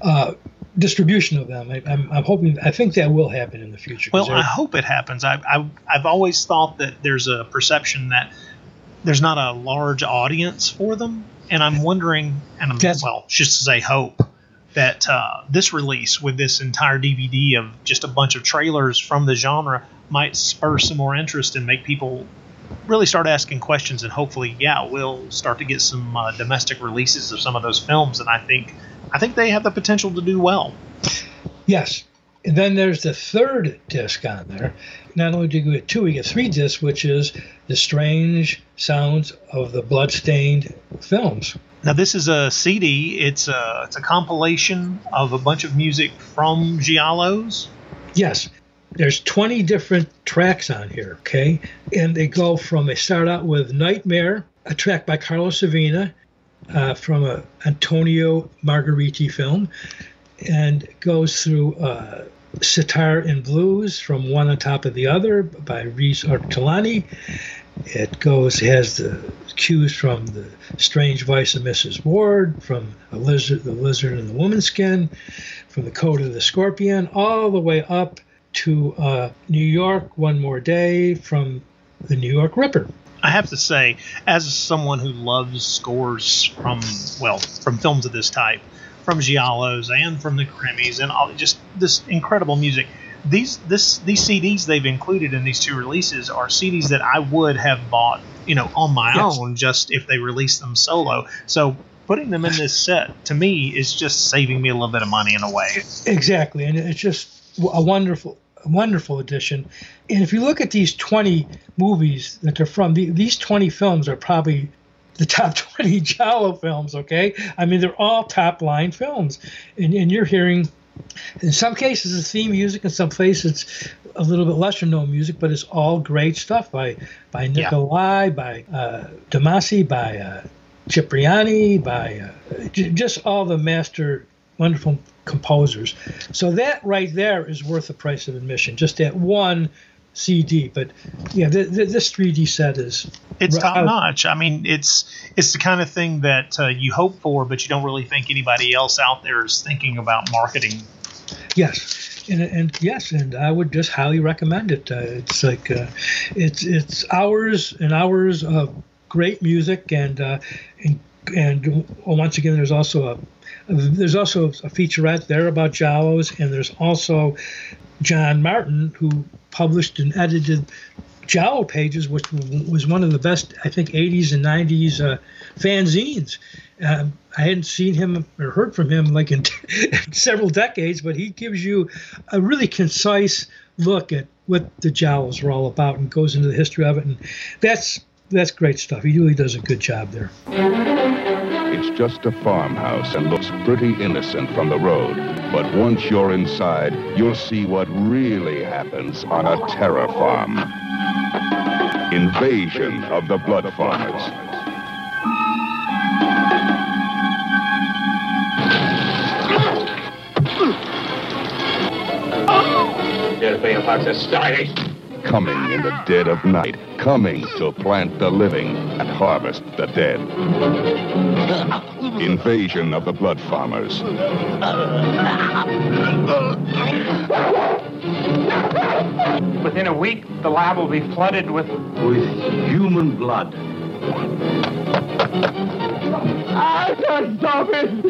uh, distribution of them. I, I'm, I'm hoping. I think that will happen in the future. Well, I hope it happens. I, I, I've always thought that there's a perception that there's not a large audience for them, and I'm wondering, and I'm That's, well, just as a hope that uh, this release with this entire D V D of just a bunch of trailers from the genre might spur some more interest and make people really start asking questions, and hopefully, yeah, we'll start to get some uh, domestic releases of some of those films, and I think I think they have the potential to do well. Yes. And then there's the third disc on there. Not only do we get two, we get three discs, which is The Strange Sounds of the Bloodstained Films. Now, this is a C D. It's a, it's a compilation of a bunch of music from giallos. Yes. There's twenty different tracks on here, okay? And they go from, they start out with Nightmare, a track by Carlos Savina uh, from an Antonio Margheriti film, and goes through uh, Sitar and Blues from One on Top of the Other by Reese Ortolani. It goes, has the cues from The Strange Vice of Missus Ward, from a lizard, The Lizard and the Woman's Skin, from The Code of the Scorpion, all the way up to uh, New York One More Day from the New York Ripper. I have to say, as someone who loves scores from, well, from films of this type, from giallos and from the Krimis and all, just this incredible music, these this these C Ds they've included in these two releases are C Ds that I would have bought, you know, on my yes. own, just if they released them solo. So putting them in this set, to me, is just saving me a little bit of money in a way. Exactly, and it's just a wonderful, wonderful edition. And if you look at these twenty movies that they're from, the, these twenty films are probably the top twenty giallo films, okay? I mean, they're all top-line films. And, and you're hearing, in some cases, it's theme music. In some places, it's a little bit lesser-known music, but it's all great stuff by by Nicolai, yeah. by uh, Damasi, by uh, Cipriani, by uh, j- just all the master, wonderful composers. So that right there is worth the price of admission, just that one C D. But yeah, th- th- this three D set is it's r- top notch. I mean, it's it's the kind of thing that uh, you hope for, but you don't really think anybody else out there is thinking about marketing. Yes, and, and yes, and I would just highly recommend it. Uh, it's like uh, it's it's hours and hours of great music, and uh, and and once again, there's also a. There's also a featurette there about giallos, and there's also John Martin, who published and edited Giallo Pages, which was one of the best, I think, eighties and nineties uh, fanzines. Uh, I hadn't seen him or heard from him like in several decades, but he gives you a really concise look at what the giallos were all about and goes into the history of it, and that's that's great stuff. He really does a good job there. It's just a farmhouse and looks pretty innocent from the road. But once you're inside, you'll see what really happens on a terror farm. Invasion of the Blood Farmers. European Fox is starting. Coming in the dead of night. Coming to plant the living and harvest the dead. Invasion of the Blood Farmers. Within a week, the lab will be flooded with... With human blood. I can't stop it!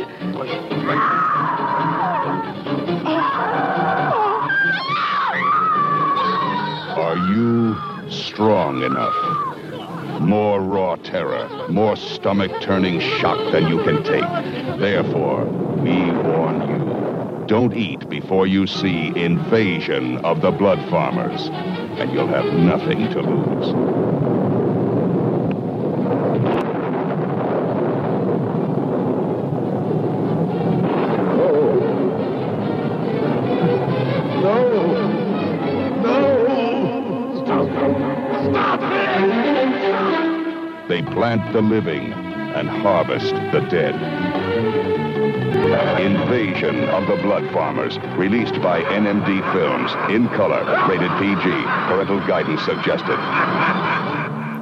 Are you strong enough? More raw terror, more stomach-turning shock than you can take. Therefore, we warn you. Don't eat before you see Invasion of the Blood Farmers, and you'll have nothing to lose. No! No! No! Stop it! They plant the living and harvest the dead. Invasion of the Blood Farmers, released by N M D Films, in color, rated P G, parental guidance suggested.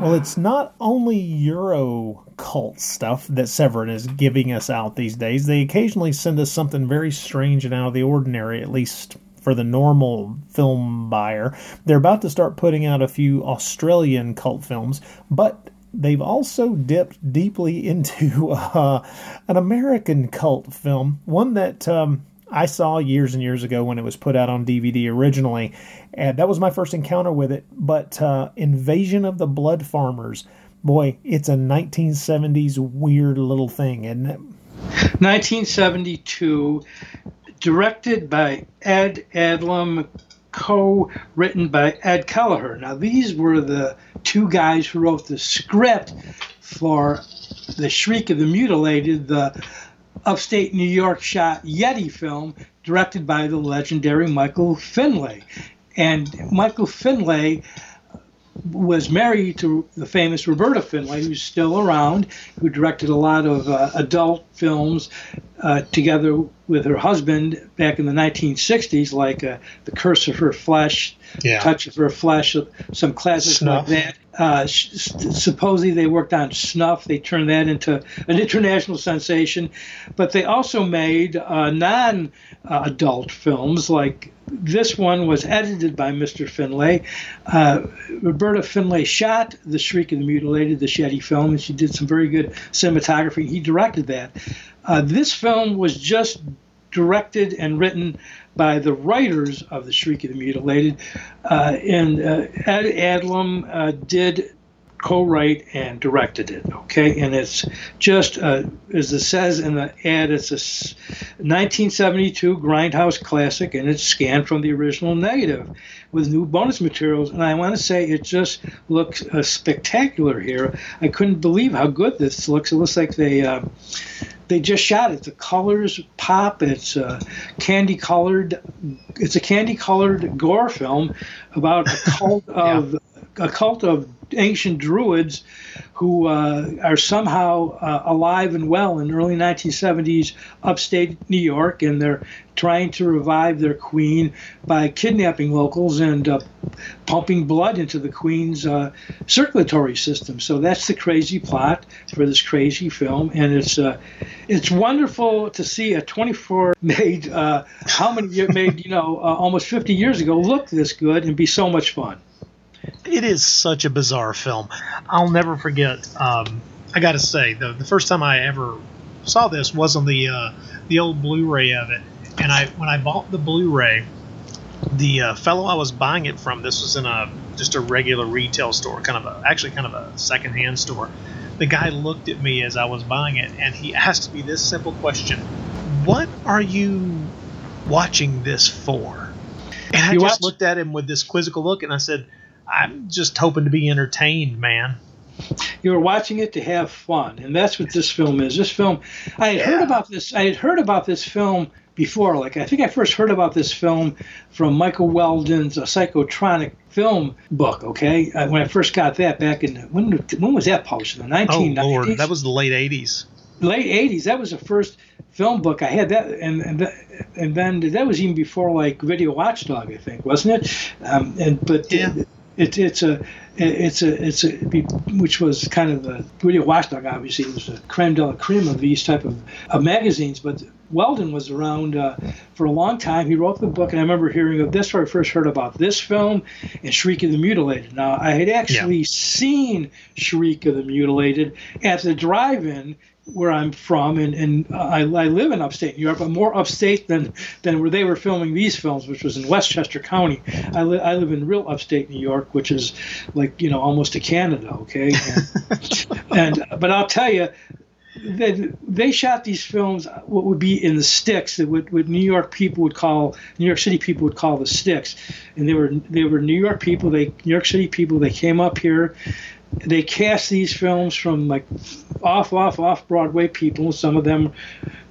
Well, it's not only Euro cult stuff that Severin is giving us out these days. They occasionally send us something very strange and out of the ordinary, at least for the normal film buyer. They're about to start putting out a few Australian cult films, but... they've also dipped deeply into uh, an American cult film, one that um, I saw years and years ago when it was put out on D V D originally, and that was my first encounter with it, but uh, Invasion of the Blood Farmers. Boy, it's a nineteen seventies weird little thing, isn't it? nineteen seventy-two, directed by Ed Adlum, co-written by Ed Kelleher. Now, these were the two guys who wrote the script for The Shriek of the Mutilated, the upstate New York shot Yeti film directed by the legendary Michael Findlay. And Michael Findlay was married to the famous Roberta Findlay, who's still around, who directed a lot of uh, adult films uh, together with her husband back in the nineteen sixties, like uh, The Curse of Her Flesh, yeah. Touch of Her Flesh, some classics Snuff. Like that. Uh, supposedly they worked on Snuff. They turned that into an international sensation. But they also made uh, non-adult films, like this one was edited by Mister Findlay. Uh, Roberta Findlay shot The Shriek of the Mutilated, the Shetty film, and she did some very good cinematography. He directed that. Uh, this film was just directed and written by the writers of The Shriek of the Mutilated, uh, and uh, Ed Adlum uh, did co-write and directed it, okay? And it's just, uh, as it says in the ad, it's a nineteen seventy-two Grindhouse classic, and it's scanned from the original negative with new bonus materials, and I want to say it just looks uh, spectacular here. I couldn't believe how good this looks. It looks like they... Uh, They just shot it. The colors pop. It's a candy-colored. It's a candy-colored gore film about a cult yeah. of a cult of ancient druids who uh, are somehow uh, alive and well in early nineteen seventies upstate New York, and they're trying to revive their queen by kidnapping locals and uh, pumping blood into the queen's uh, circulatory system. So that's the crazy plot for this crazy film, and it's uh, it's wonderful to see a twenty-four made uh, how many made you know uh, almost fifty years ago look this good and be so much fun. It is such a bizarre film. I'll never forget. Um, I got to say, the, the first time I ever saw this was on the uh, the old Blu-ray of it. And I when I bought the Blu-ray, the uh, fellow I was buying it from, this was in a just a regular retail store, kind of a, actually kind of a secondhand store. The guy looked at me as I was buying it, and he asked me this simple question: "What are you watching this for?" And I you just watch- looked at him with this quizzical look, and I said, "I'm just hoping to be entertained, man." You're watching it to have fun, and that's what this film is. This film, I had yeah. heard about this. I had heard about this film before. Like, I think I first heard about this film from Michael Weldon's uh, Psychotronic film book, okay? Uh, when I first got that back in, when, when was that published? In the nineteen nineties? Oh, Lord, that was the late eighties. Late eighties, that was the first film book I had. That and and, and then that was even before, like, Video Watchdog, I think, wasn't it? Um, and But yeah. it, it, it's a... It's a, it's a, which was kind of the Video Watchdog, obviously, it was the creme de la creme of these type of, of magazines. But Weldon was around uh, for a long time. He wrote the book, and I remember hearing of this, where I first heard about this film and Shriek of the Mutilated. Now, I had actually yeah. seen Shriek of the Mutilated at the drive-in where I'm from, and, and uh, I, I live in upstate New York, but more upstate than, than where they were filming these films, which was in Westchester County. I, li- I live in real upstate New York, which is like, you know, almost to Canada, okay? And, and but I'll tell you, they, they shot these films what would be in the sticks, that what, what New York people would call, New York City people would call the sticks. And they were they were New York people, they New York City people, they came up here. They cast these films from, like, off, off, off Broadway people. Some of them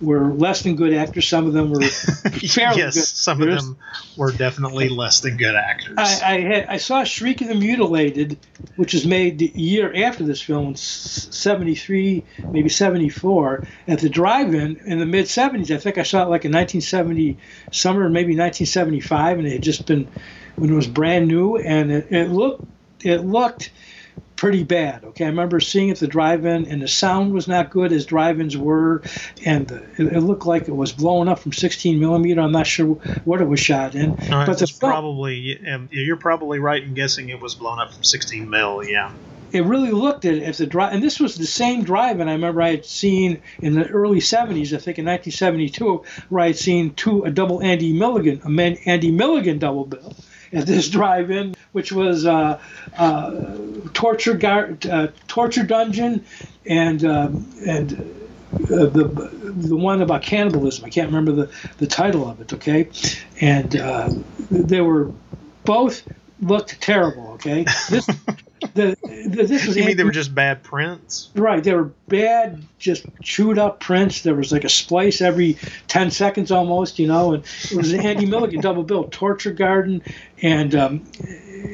were less than good actors. Some of them were fairly yes, good some actors. Of them were definitely less than good actors. I I, had, I saw Shriek of the Mutilated, which was made the year after this film, seventy-three, maybe seventy-four, at the drive-in in the mid-seventies. I think I saw it, like, in nineteen seventy, summer, maybe nineteen seventy-five, and it had just been when it was brand new, and it, it looked it looked... pretty bad, okay? I remember seeing it at the drive-in, and the sound was not good, as drive-ins were, and the, it, it looked like it was blown up from sixteen millimeter. I'm not sure what it was shot in. No, but the film, probably, you're probably right in guessing it was blown up from sixteen mil, yeah. It really looked at as a drive, and this was the same drive-in I remember I had seen in the early seventies, I think in nineteen seventy-two, where I had seen two a double Andy Milligan, a man, Andy Milligan double bill at this drive-in, which was uh, uh, torture gar- uh, torture dungeon, and um, and uh, the the one about cannibalism. I can't remember the, the title of it. Okay, and uh, they were both looked terrible. Okay, this the, the this was. You mean Andy- they were just bad prints? Right, they were bad, just chewed up prints. There was like a splice every ten seconds almost, you know. And it was an Andy Milligan double bill, torture garden, and. Um,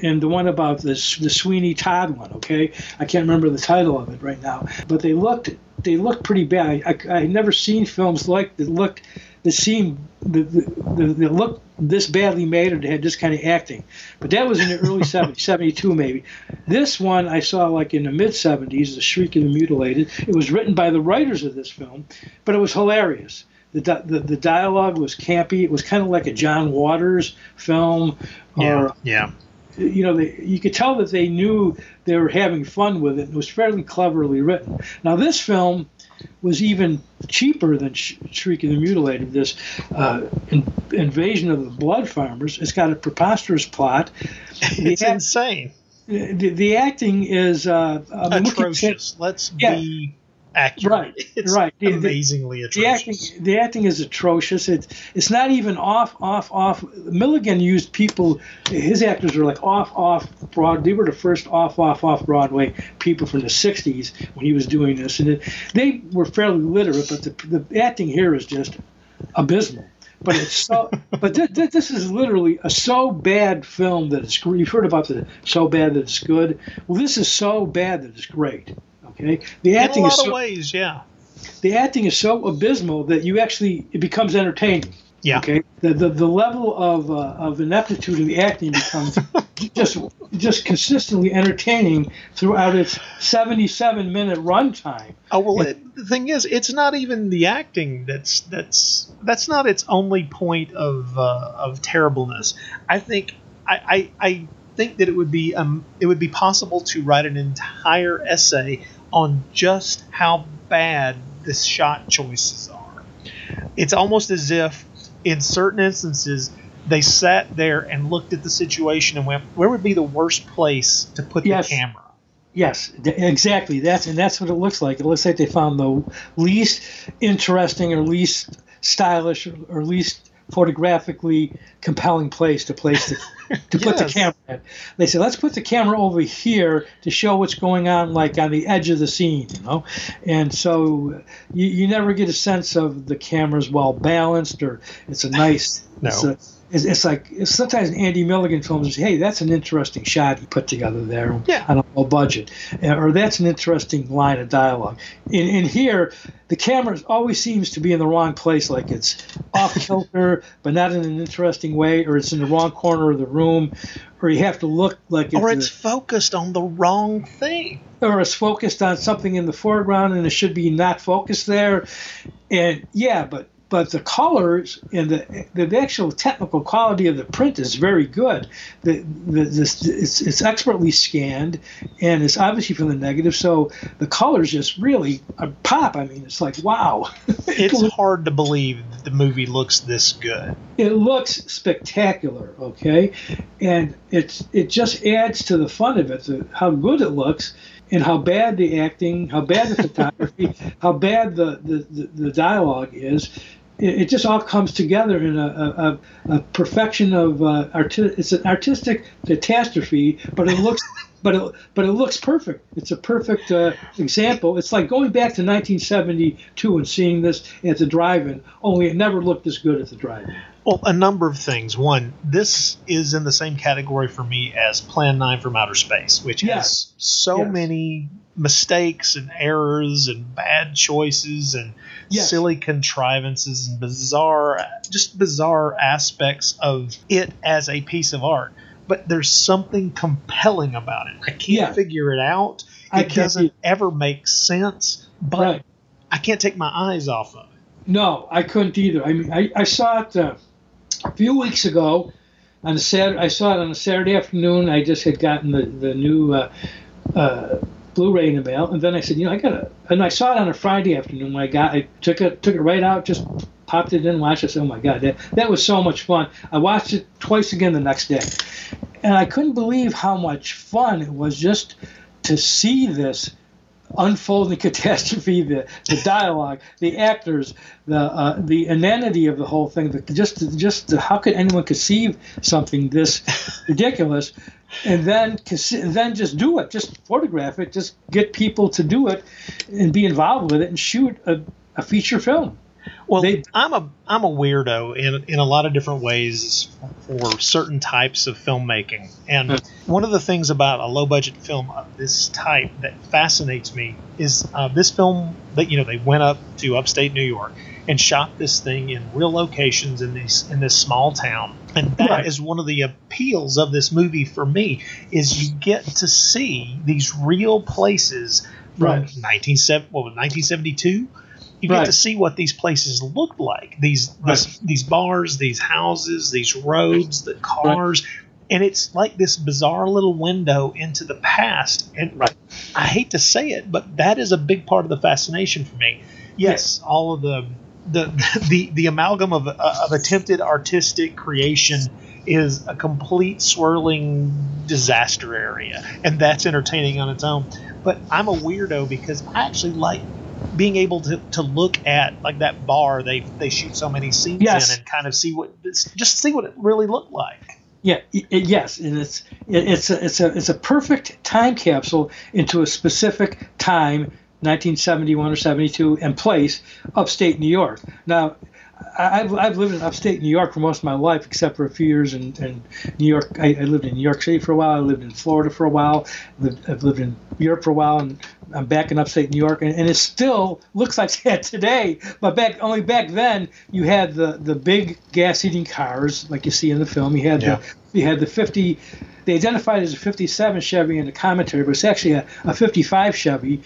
And the one about the, the Sweeney Todd one, okay? I can't remember the title of it right now. But they looked they looked pretty bad. I, I, I had never seen films like that looked that seemed that, that, that looked this badly made, or they had this kind of acting. But that was in the early seventies, seventy-two maybe. This one I saw like in the mid seventies, The Shriek of the Mutilated. It was written by the writers of this film, but it was hilarious. The the, the dialogue was campy. It was kind of like a John Waters film. Yeah. Or, yeah. You know, they, you could tell that they knew they were having fun with it. It was fairly cleverly written. Now, this film was even cheaper than Sh- Shriek of the Mutilated, this uh, in- invasion of the blood farmers. It's got a preposterous plot. The it's act- insane. The, the acting is... Uh, atrocious. At, Let's yeah. be... accurate. Right, it's right. The, amazingly the, atrocious. The acting, the acting is atrocious. It's it's not even off, off, off. Milligan used people. His actors were like off, off Broadway. They were the first off, off, off Broadway people from the sixties when he was doing this, and it, they were fairly literate. But the, the acting here is just abysmal. But it's so. But th- th- this is literally a so bad film that it's. You've heard about the so bad that it's good. Well, this is so bad that it's great. Okay. The acting in a lot is so, of ways, yeah. The acting is so abysmal that you actually it becomes entertaining. Yeah. Okay. The the, the level of uh, of ineptitude in the acting becomes just just consistently entertaining throughout its seventy-seven minute runtime. Oh well, and, it, the thing is, it's not even the acting that's that's that's not its only point of uh, of terribleness. I think I I, I think that it would be um it would be possible to write an entire essay on just how bad the shot choices are. It's almost as if, in certain instances, they sat there and looked at the situation and went, "Where would be the worst place to put yes. the camera?" Yes, exactly. That's and that's what it looks like. It looks like they found the least interesting, or least stylish, or least photographically compelling place to place the, to put yes. the camera in. They said, let's put the camera over here to show what's going on, like on the edge of the scene, you know. And so you, you never get a sense of the camera's well balanced or it's a nice. no. It's a, It's, it's like it's sometimes Andy Milligan films, hey, that's an interesting shot he put together there yeah. on a low budget, or that's an interesting line of dialogue. In, in here, the camera always seems to be in the wrong place, like it's off kilter, but not in an interesting way, or it's in the wrong corner of the room, or you have to look like it's or it's a, focused on the wrong thing, or it's focused on something in the foreground and it should be not focused there, and yeah, but. But the colors and the the actual technical quality of the print is very good. The, the this it's it's expertly scanned, and it's obviously from the negative, so the colors just really pop. I mean, it's like, wow. It's hard to believe that the movie looks this good. It looks spectacular, okay? And it's it just adds to the fun of it, the, how good it looks. And how bad the acting, how bad the photography, how bad the, the, the, the dialogue is, it, it just all comes together in a, a, a perfection of uh, arti- it's an artistic catastrophe, but it looks, but it, but it looks perfect. It's a perfect uh, example. It's like going back to nineteen seventy-two and seeing this at the drive-in. Only it never looked as good at the drive-in. Well, a number of things. One, this is in the same category for me as Plan nine from Outer Space, which yes. has so yes. many mistakes and errors and bad choices and yes. silly contrivances and bizarre, just bizarre aspects of it as a piece of art. But there's something compelling about it. I can't yeah. figure it out. It doesn't be- ever make sense, but right. I can't take my eyes off of it. No, I couldn't either. I mean, I, I saw it... Uh, A few weeks ago, on a Saturday, I saw it on a Saturday afternoon. I just had gotten the the new uh, uh, Blu-ray in the mail, and then I said, you know, I gotta. And I saw it on a Friday afternoon. When I got, I took it took it right out, just popped it in, watched it. I said, oh my God, that that was so much fun. I watched it twice again the next day, and I couldn't believe how much fun it was just to see this unfolding catastrophe, the, the dialogue, the actors, the uh, the inanity of the whole thing, the, just just the, how could anyone conceive something this ridiculous, and then then just do it, just photograph it, just get people to do it and be involved with it and shoot a, a feature film. Well, they, I'm a I'm a weirdo in in a lot of different ways for certain types of filmmaking, and one of the things about a low budget film of this type that fascinates me is uh, this film that you know they went up to upstate New York and shot this thing in real locations in this in this small town, and that right. is one of the appeals of this movie for me is you get to see these real places from nineteen seventy-two. You get right. to see what these places look like, these right. this, these bars, these houses, these roads, the cars. Right. And it's like this bizarre little window into the past. And right. I hate to say it, but that is a big part of the fascination for me. Yes, yeah. all of the the the, the amalgam of, uh, of attempted artistic creation is a complete swirling disaster area. And that's entertaining on its own. But I'm a weirdo because I actually like being able to, to look at like that bar they they shoot so many scenes yes. in and kind of see what just see what it really looked like. Yeah, it, yes, and it's it, it's a, it's a it's a perfect time capsule into a specific time, nineteen seventy-one or seventy-two, and place, upstate New York. Now, I've I've lived in upstate New York for most of my life, except for a few years in, in New York. I, I lived in New York City for a while. I lived in Florida for a while. Lived, I've lived in Europe for a while, and I'm back in upstate New York. And, and it still looks like that today, but back only back then you had the, the big gas-eating cars, like you see in the film. You had yeah. the you had the fifty. They identified it as a fifty-seven Chevy in the commentary, but it's actually a, a fifty-five Chevy,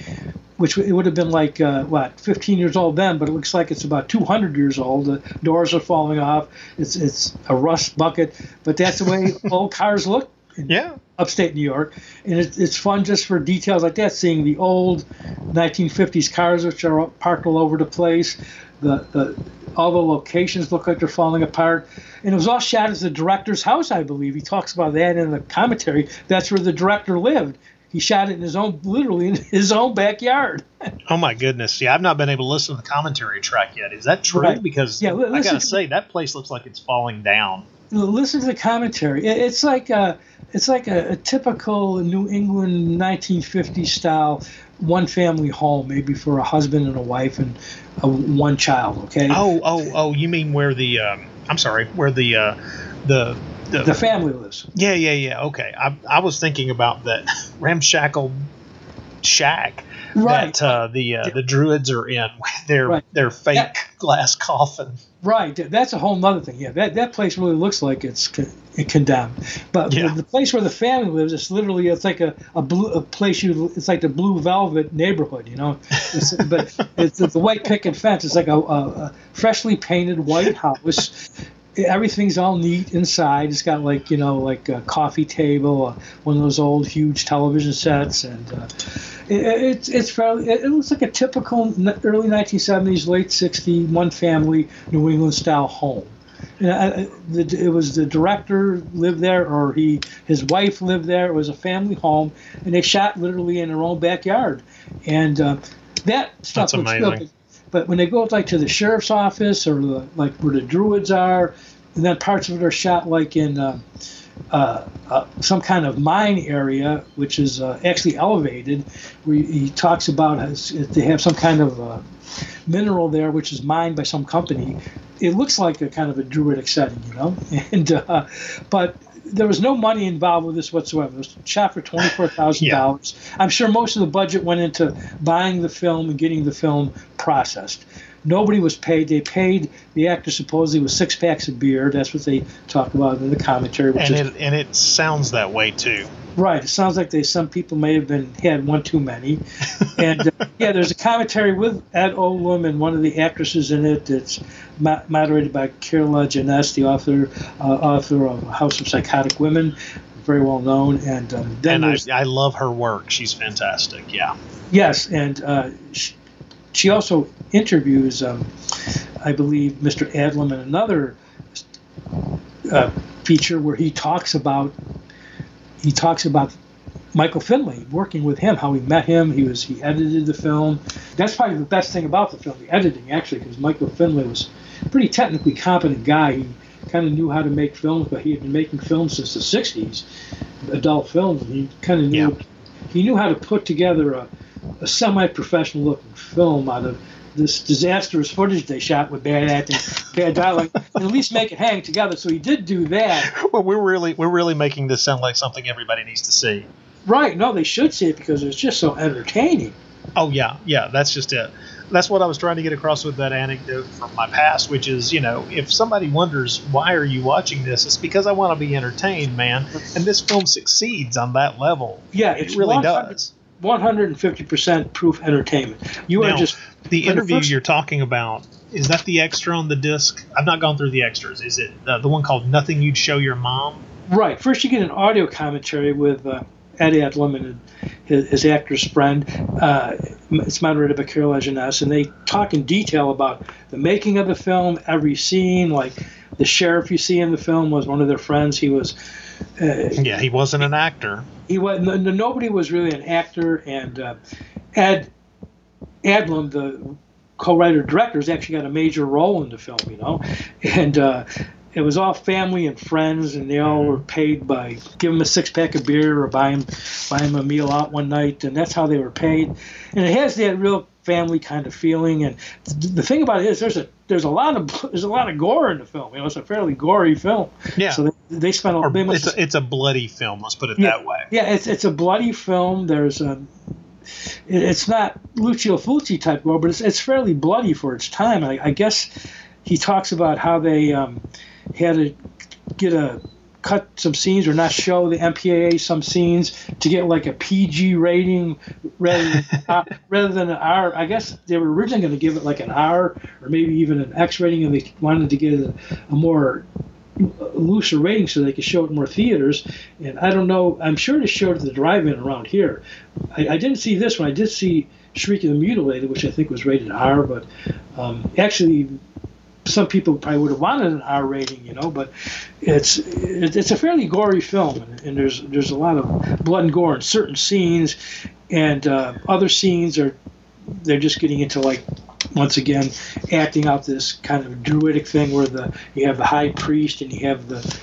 which it would have been like, uh, what, fifteen years old then, but it looks like it's about two hundred years old. The doors are falling off. It's it's a rust bucket, but that's the way old cars look in yeah. upstate New York. And it, it's fun just for details like that, seeing the old nineteen fifties cars, which are parked all over the place. The the all the locations look like they're falling apart. And it was all shot at the director's house, I believe. He talks about that in the commentary. That's where the director lived. He shot it in his own, literally in his own backyard. Oh my goodness! Yeah, I've not been able to listen to the commentary track yet. Is that true? Right. Because yeah, I gotta to, say that place looks like it's falling down. Listen to the commentary. It's like a, it's like a, a typical New England nineteen fifties style one-family home, maybe for a husband and a wife and a, one child. Okay. Oh, oh, oh! You mean where the? Um, I'm sorry, where the, uh, the. The, the family lives. Yeah, yeah, yeah. Okay. I I was thinking about that ramshackle shack right. that uh, the uh, the druids are in with their, right. their fake that, glass coffin. Right. That's a whole other thing. Yeah, that, that place really looks like it's con- condemned. But yeah. the, the place where the family lives, it's literally it's like a, a, blue, a place you – it's like the Blue Velvet neighborhood, you know. It's, but it's, it's the white picket fence. It's like a, a, a freshly painted white house. Everything's all neat inside. It's got like, you know, like a coffee table, one of those old huge television sets, and uh, it, it's it's fairly. It looks like a typical early nineteen seventies, late sixties one-family New England style home. And I, the, it was the director lived there, or he his wife lived there. It was a family home, and they shot literally in their own backyard, and uh, that stuff That's looks amazing. Good. But when they go like to the sheriff's office or the, like where the druids are, and then parts of it are shot like in uh, uh, uh, some kind of mine area, which is uh, actually elevated, where he talks about how they have some kind of uh, mineral there, which is mined by some company. It looks like a kind of a druidic setting, you know. And uh, but there was no money involved with this whatsoever. It was shot for twenty-four thousand dollars. Yeah. I'm sure most of the budget went into buying the film and getting the film processed. Nobody was paid. They paid the actor supposedly with six packs of beer. That's what they talk about in the commentary. Which and, is, it, and it sounds that way, too. Right. It sounds like they, some people may have been had one too many. And, uh, yeah, there's a commentary with Ed Adlum and one of the actresses in it that's mo- moderated by Kirla Janess, the author, uh, author of House of Psychotic Women, very well known. And, um, then and I, I love her work. She's fantastic, yeah. Yes, and uh, she, she also interviews, um, I believe, Mister Adlum in another uh, feature where he talks about he talks about Michael Findlay, working with him, how he met him. He was he edited the film. That's probably the best thing about the film, the editing, actually, because Michael Findlay was a pretty technically competent guy. He kind of knew how to make films, but he had been making films since the sixties, adult films. And he kind of knew yeah. he knew how to put together a, a semi-professional looking film out of this disastrous footage they shot with bad acting, bad dialogue, and at least make it hang together. So he did do that. Well, we're really we're really making this sound like something everybody needs to see. Right. No, they should see it because it's just so entertaining. Oh, yeah. Yeah, that's just it. That's what I was trying to get across with that anecdote from my past, which is, you know, if somebody wonders, why are you watching this? It's because I want to be entertained, man. And this film succeeds on that level. Yeah, it really does. one hundred fifty percent proof entertainment. You now, are just the interview the you're talking about. Is that the extra on the disc? I've not gone through the extras. Is it uh, the one called "Nothing You'd Show Your Mom"? Right. First, you get an audio commentary with uh, Ed Adlum and his, his actor's friend. Uh, it's moderated by Kirla Janess, and they talk in detail about the making of the film, every scene. Like the sheriff you see in the film was one of their friends. He was. Uh, yeah, he wasn't an actor. He was no, nobody was really an actor, and uh, Ed Adlum, the co-writer director, has actually got a major role in the film, you know, and uh, it was all family and friends, and they all were paid by give him a six pack of beer or buy him buy him a meal out one night, and that's how they were paid, and it has that real family kind of feeling. And the thing about it is there's a there's a lot of there's a lot of gore in the film, you know. It's a fairly gory film. Yeah, so they, they spent a, they must it's, have, a, it's a bloody film, let's put it yeah, that way. Yeah, it's it's a bloody film. There's a it, it's not Lucio Fulci type gore, but it's it's fairly bloody for its time. I, I guess he talks about how they um, had to get a cut some scenes or not show the M P A A some scenes to get like a P G rating rather than, uh, rather than an R. I guess they were originally going to give it like an R or maybe even an X rating, and they wanted to get a, a more looser rating so they could show it in more theaters. And I don't know, I'm sure they showed it at the drive-in around here. I, I didn't see this one. I did see Shriek of the Mutilated, which I think was rated R, but um, actually some people probably would have wanted an R rating, you know, but it's it's a fairly gory film, and, and there's there's a lot of blood and gore in certain scenes, and uh, other scenes are they're just getting into, like, once again, acting out this kind of druidic thing where the you have the high priest and you have the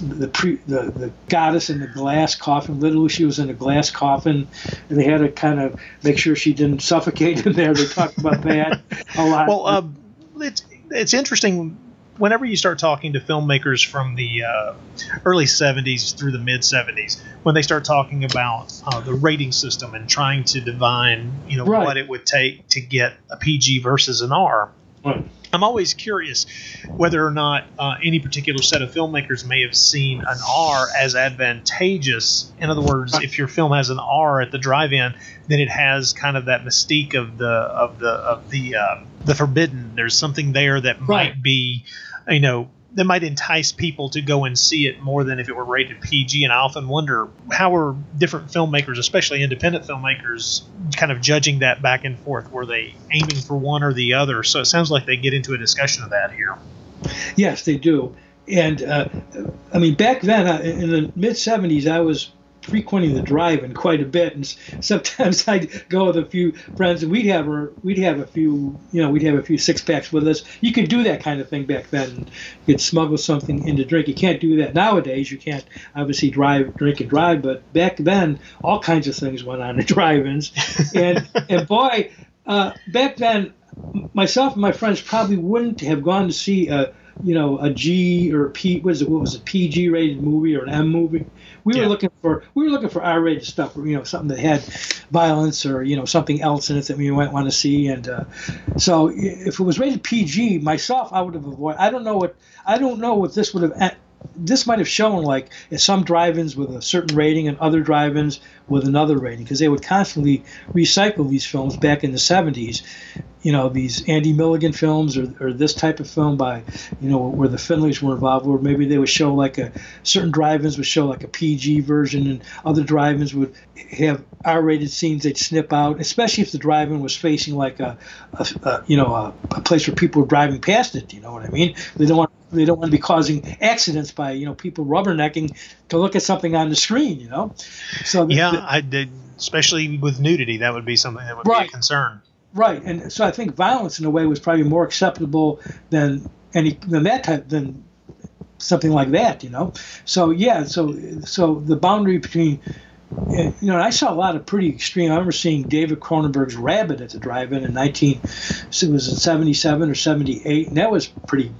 the pre, the, the goddess in the glass coffin. Literally, she was in a glass coffin, and they had to kind of make sure she didn't suffocate in there. They talked about that a lot. Well, um, it's it's interesting. Whenever you start talking to filmmakers from the uh, early seventies through the mid seventies, when they start talking about uh, the rating system and trying to divine, you know, right. what it would take to get a P G versus an R, right. I'm always curious whether or not uh, any particular set of filmmakers may have seen an R as advantageous. In other words, if your film has an R at the drive-in, then it has kind of that mystique of the of the of the uh, the forbidden. There's something there that right. might be, you know, that might entice people to go and see it more than if it were rated P G. And I often wonder how were different filmmakers, especially independent filmmakers, kind of judging that back and forth. Were they aiming for one or the other? So it sounds like they get into a discussion of that here. Yes, they do. And, uh, I mean, back then, uh, in the mid-seventies, I was frequenting the drive-in quite a bit, and sometimes I'd go with a few friends, and we'd have our, we'd have a few, you know, we'd have a few six packs with us. You could do that kind of thing back then. You could smuggle something in to drink. You can't do that nowadays. You can't obviously drive, drink and drive, but back then, all kinds of things went on at drive-ins, and and boy, uh, back then, myself and my friends probably wouldn't have gone to see a, you know, a G or a P. What is it? What was it? P G rated movie or an M movie? We yeah. were looking for we were looking for R-rated stuff, you know, something that had violence or, you know, something else in it that we might want to see. And uh, so, if it was rated P G, myself, I would have avoided. I don't know what I don't know what this would have. This might have shown, like, at some drive-ins with a certain rating and other drive-ins with another rating, because they would constantly recycle these films back in the seventies. You know, these Andy Milligan films or, or this type of film by, you know, where the Findlays were involved, where maybe they would show, like, a certain drive-ins would show, like, a P G version, and other drive-ins would have R-rated scenes they'd snip out, especially if the drive-in was facing, like, a, a, a you know, a, a place where people were driving past it. You know what I mean? They don't want They don't want to be causing accidents by, you know, people rubbernecking to look at something on the screen, you know. So the, yeah, the, I did, especially with nudity, that would be something that would right, be a concern. Right, and so I think violence in a way was probably more acceptable than any than that type than something like that, you know. So yeah, so so the boundary between. You know, and I saw a lot of pretty extreme. I remember seeing David Cronenberg's Rabbit at the drive-in in nineteen, it was in seventy-seven or seventy-eight, and that was pretty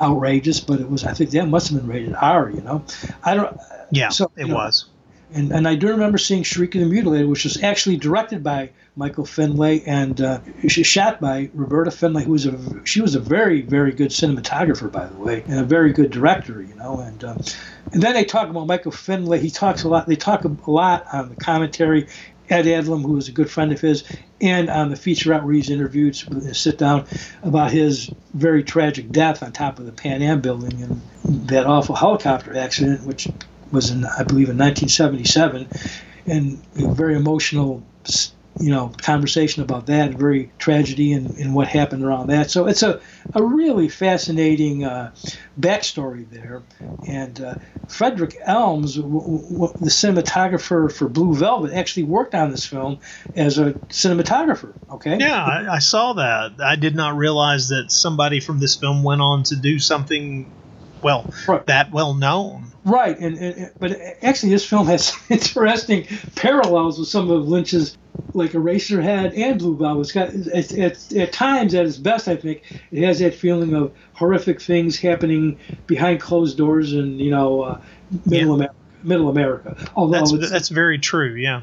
outrageous. But it was, I think, that must have been rated R. You know, I don't. Yeah, so, it know, was. And and I do remember seeing Shriek of the Mutilated, which was actually directed by Michael Findlay and uh, shot by Roberta Findlay, who was a she was a very very good cinematographer, by the way, and a very good director, you know. And um, and then they talk about Michael Findlay. He talks a lot. They talk a lot on the commentary. Ed Adlum, who was a good friend of his, and on the featurette where he's interviewed, sit down about his very tragic death on top of the Pan Am building and that awful helicopter accident, which was in, I believe, in nineteen seventy-seven, and a very emotional, you know, conversation about that, very tragedy and, and what happened around that. So it's a, a really fascinating uh, backstory there. And uh, Frederick Elms, w- w- the cinematographer for Blue Velvet, actually worked on this film as a cinematographer. Okay. Yeah, I, I saw that. I did not realize that somebody from this film went on to do something, well, right. that well known. Right, and, and but actually this film has interesting parallels with some of Lynch's, like, Eraserhead and Blue Velvet. It's got, it's, it's, at times, at its best, I think, it has that feeling of horrific things happening behind closed doors in, you know, uh, middle, yeah. America, middle America. Although that's, it's, that's very true, yeah.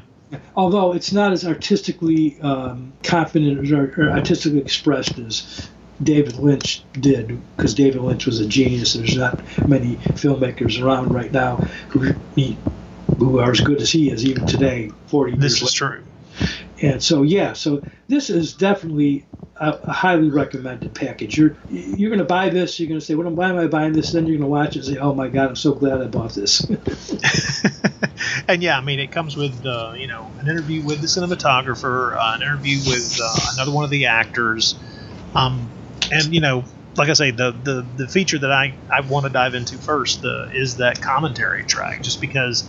Although it's not as artistically um, confident or, or artistically expressed as David Lynch did, because David Lynch was a genius. There's not many filmmakers around right now who who are as good as he is, even today, forty years later. This is true. And so, yeah, so this is definitely a, a highly recommended package. You're you're going to buy this. You're going to say, well, why am I buying this? Then you're going to watch it and say, oh, my God, I'm so glad I bought this. And, yeah, I mean, it comes with, uh, you know, an interview with the cinematographer, uh, an interview with uh, another one of the actors. Um And, you know, like I say, the, the, the feature that I, I want to dive into first uh, is that commentary track, just because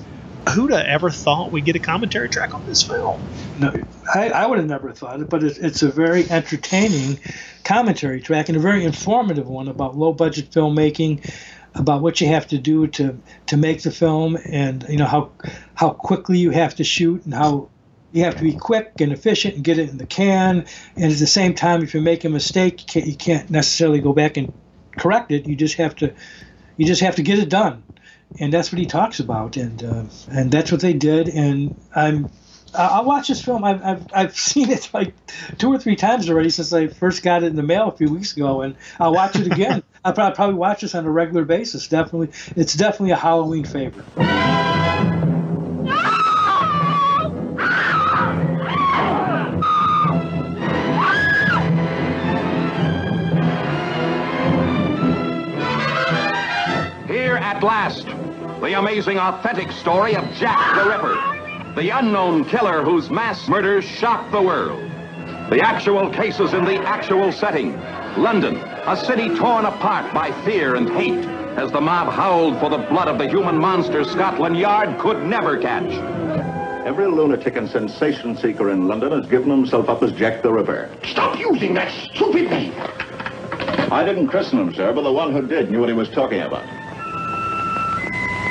who'd ever thought we'd get a commentary track on this film? No, I, I would have never thought it, but it, it's a very entertaining commentary track and a very informative one about low-budget filmmaking, about what you have to do to, to make the film, and you know how how quickly you have to shoot and how you have to be quick and efficient and get it in the can. And at the same time, if you make a mistake, you can't, you can't necessarily go back and correct it. You just have to you just have to get it done. And that's what he talks about, and uh, and that's what they did. And I'm I watch this film. I've, I've I've seen it like two or three times already since I first got it in the mail a few weeks ago, and I'll watch it again. I'll probably watch this on a regular basis. Definitely, it's definitely a Halloween favorite. Here at last, the amazing, authentic story of Jack the Ripper. The unknown killer whose mass murders shocked the world. The actual cases in the actual setting. London, a city torn apart by fear and hate as the mob howled for the blood of the human monster Scotland Yard could never catch. Every lunatic and sensation seeker in London has given himself up as Jack the Ripper. Stop using that stupid name! I didn't christen him, sir, but the one who did knew what he was talking about.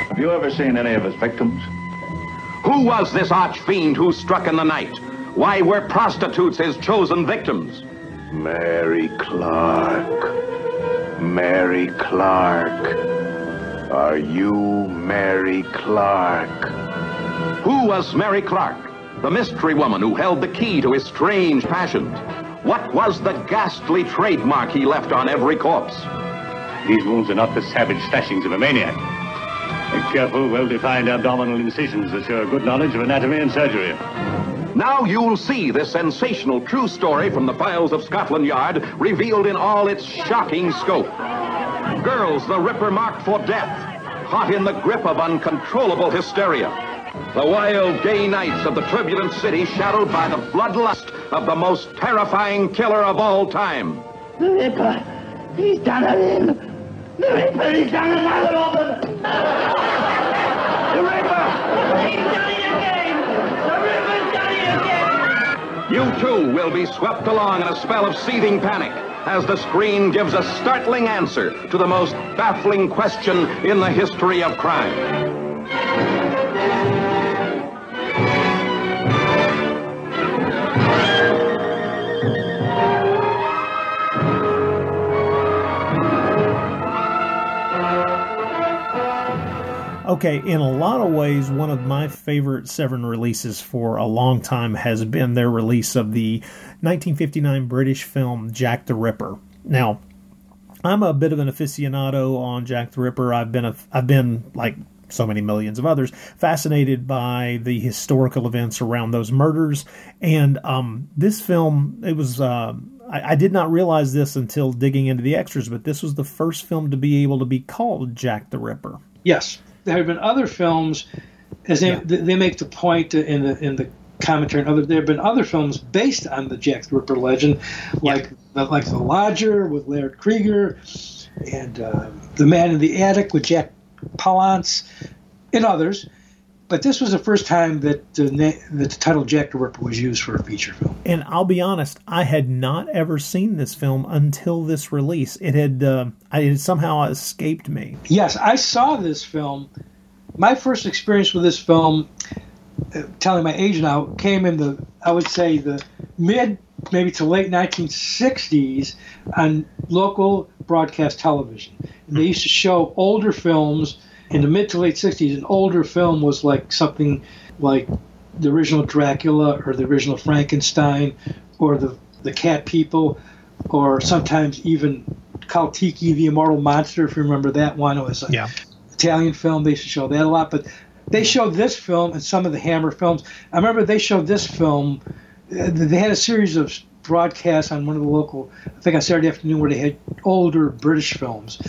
Have you ever seen any of his victims? Who was this arch fiend who struck in the night? Why were prostitutes his chosen victims? Mary Clark. Mary Clark. Are you Mary Clark? Who was Mary Clark, the mystery woman who held the key to his strange passions? What was the ghastly trademark he left on every corpse? These wounds are not the savage slashings of a maniac. Careful, well-defined abdominal incisions that show a good knowledge of anatomy and surgery. Now you'll see this sensational true story from the files of Scotland Yard revealed in all its shocking scope. Girls, the Ripper marked for death, caught in the grip of uncontrollable hysteria. The wild gay nights of the turbulent city shadowed by the bloodlust of the most terrifying killer of all time. The Ripper, he's done it in. The Ripper, he's done another of them! The Ripper! He's done it again! The Ripper's done it again! You too will be swept along in a spell of seething panic as the screen gives a startling answer to the most baffling question in the history of crime. Okay, in a lot of ways, one of my favorite Severin releases for a long time has been their release of the nineteen fifty-nine British film Jack the Ripper. Now, I'm a bit of an aficionado on Jack the Ripper. I've been, a, I've been like so many millions of others, fascinated by the historical events around those murders. And um, this film, it was... Uh, I did not realize this until digging into the extras, but this was the first film to be able to be called Jack the Ripper. Yes. There have been other films, as they, yeah. they make the point in the in the commentary, and other there have been other films based on the Jack the Ripper legend, like yeah. like The Lodger with Laird Krieger, and uh, The Man in the Attic with Jack Palance, and others. But this was the first time that the, that the title Jack the Ripper was used for a feature film. And I'll be honest, I had not ever seen this film until this release. It had, uh, it had somehow escaped me. Yes, I saw this film. My first experience with this film, uh, telling my age now, came in the, I would say, the mid, maybe to late nineteen sixties on local broadcast television. And they used to show older films. In the mid to late sixties, an older film was like something like the original Dracula or the original Frankenstein or the the Cat People, or sometimes even Kaltiki, the Immortal Monster, if you remember that one. It was an yeah. Italian film. They used to show that a lot. But they showed this film and some of the Hammer films. I remember they showed this film. They had a series of broadcasts on one of the local, I think on Saturday afternoon, where they had older British films.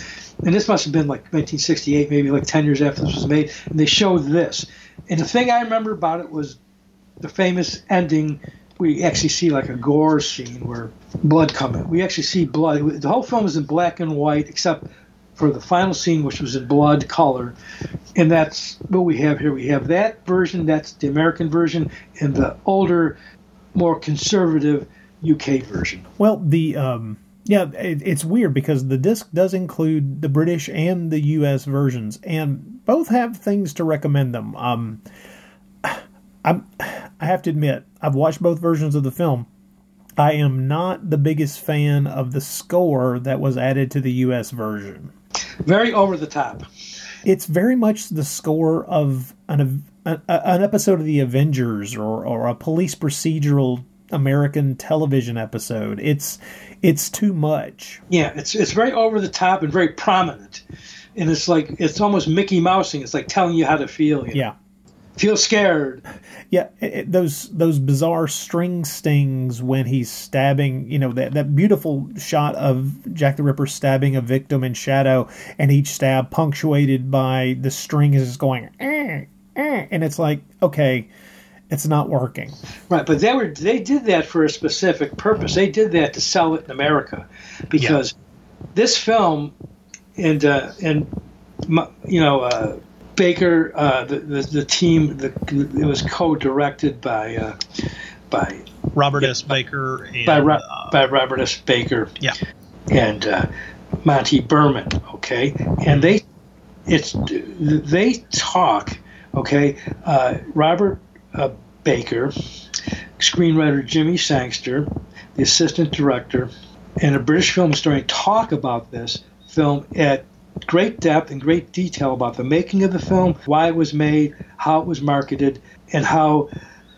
And this must have been like nineteen sixty-eight, maybe like ten years after this was made. And they showed this. And the thing I remember about it was the famous ending we actually see like a gore scene where blood coming. We actually see blood. The whole film is in black and white except for the final scene, which was in blood color. And that's what we have here. We have that version, that's the American version, and the older, more conservative U K version. Well, the um, yeah, it, it's weird because the disc does include the British and the U S versions, and both have things to recommend them. Um, I'm, I have to admit, I've watched both versions of the film. I am not the biggest fan of the score that was added to the U S version. Very over the top. It's very much the score of an a, an episode of The Avengers or, or a police procedural American television episode. It's it's too much. Yeah, it's it's very over the top and very prominent. And it's like it's almost Mickey Mousing. It's like telling you how to feel. You yeah. Know? Feel scared. Yeah, it, it, those those bizarre string stings when he's stabbing, you know, that, that beautiful shot of Jack the Ripper stabbing a victim in shadow, and each stab punctuated by the string is just going, eh, eh, and it's like, okay, it's not working. Right, but they were they did that for a specific purpose. They did that to sell it in America, because yeah. this film and, uh, and you know, uh, Baker, uh, the, the the team, the, it was co-directed by uh, by Robert yeah, S. Baker and, by Ro- uh, by Robert S. Baker, yeah, and uh, Monty Berman. Okay, and they it's they talk. Okay, uh, Robert uh, Baker, screenwriter Jimmy Sangster, the assistant director, and a British film historian talk about this film at great depth and great detail about the making of the film, why it was made, how it was marketed, and how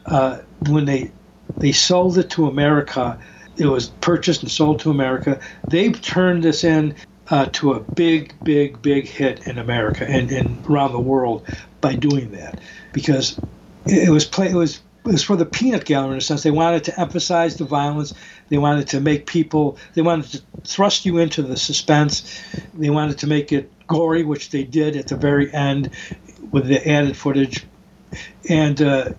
uh, when they they sold it to America, it was purchased and sold to America. They've turned this in uh, to a big, big, big hit in America and, and around the world by doing that, because it was play, it was it was for the peanut gallery in a sense. They wanted to emphasize the violence. They wanted to make people, they wanted to thrust you into the suspense. They wanted to make it gory, which they did at the very end with the added footage. And uh,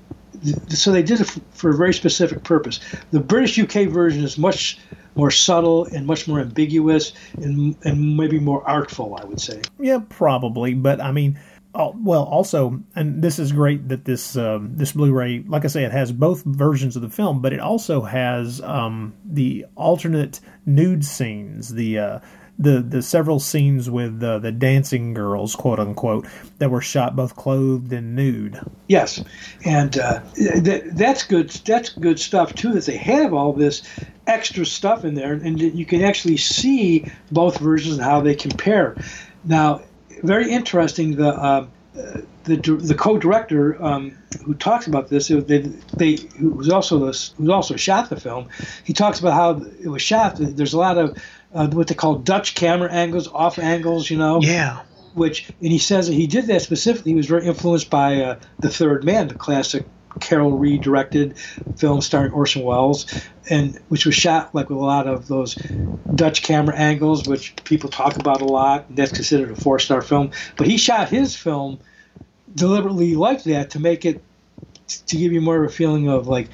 th- so they did it f- for a very specific purpose. The British U K version is much more subtle and much more ambiguous and, and maybe more artful, I would say. Yeah, probably. But I mean, oh, well, also, and this is great that this uh, this Blu-ray, like I say, it has both versions of the film, but it also has um, the alternate nude scenes, the uh, the the several scenes with uh, the dancing girls, quote unquote, that were shot both clothed and nude. Yes, and uh, th- that's good. That's good stuff too. That they have all this extra stuff in there, and you can actually see both versions and how they compare. Now, very interesting. The uh, the the co-director um, who talks about this, they, they who was also this, who also shot the film. He talks about how it was shot. There's a lot of uh, what they call Dutch camera angles, off angles, you know. Yeah. Which and he says that he did that specifically. He was very influenced by uh, The Third Man, the classic Carol Reed directed film starring Orson Welles, and which was shot like with a lot of those Dutch camera angles, which people talk about a lot. And that's considered a four-star film. But he shot his film deliberately like that to make it to give you more of a feeling of like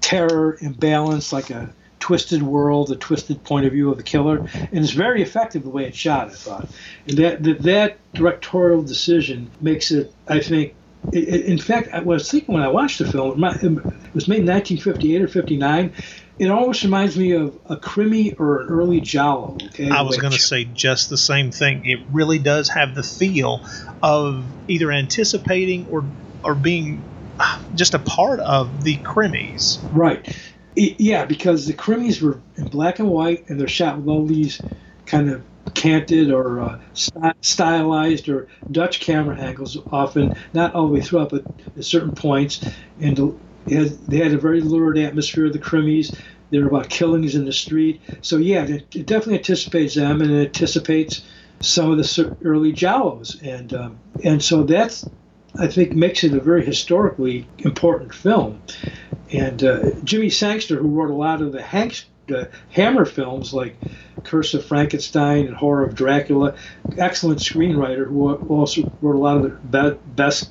terror and balance, like a twisted world, a twisted point of view of the killer. And it's very effective the way it's shot, I thought. And that that, that directorial decision makes it, I think. In fact, I was thinking when I watched the film, it was made in nineteen fifty-eight or fifty-nine. It almost reminds me of a Krimi or an early Giallo. Okay? I was going to say just the same thing. It really does have the feel of either anticipating or or being just a part of the Krimis. Right. It, yeah, because the Krimis were in black and white, and they're shot with all these kind of canted or uh, st- stylized or Dutch camera angles, often not all the way throughout, but at certain points. And it has, they had a very lurid atmosphere of the Krimis. They're about killings in the street. So yeah, it, it definitely anticipates them, and it anticipates some of the early Giallos. And um, and so that's, I think, makes it a very historically important film. And uh, Jimmy Sangster, who wrote a lot of the Hanks Uh, Hammer films like Curse of Frankenstein and Horror of Dracula, excellent screenwriter who also wrote a lot of the best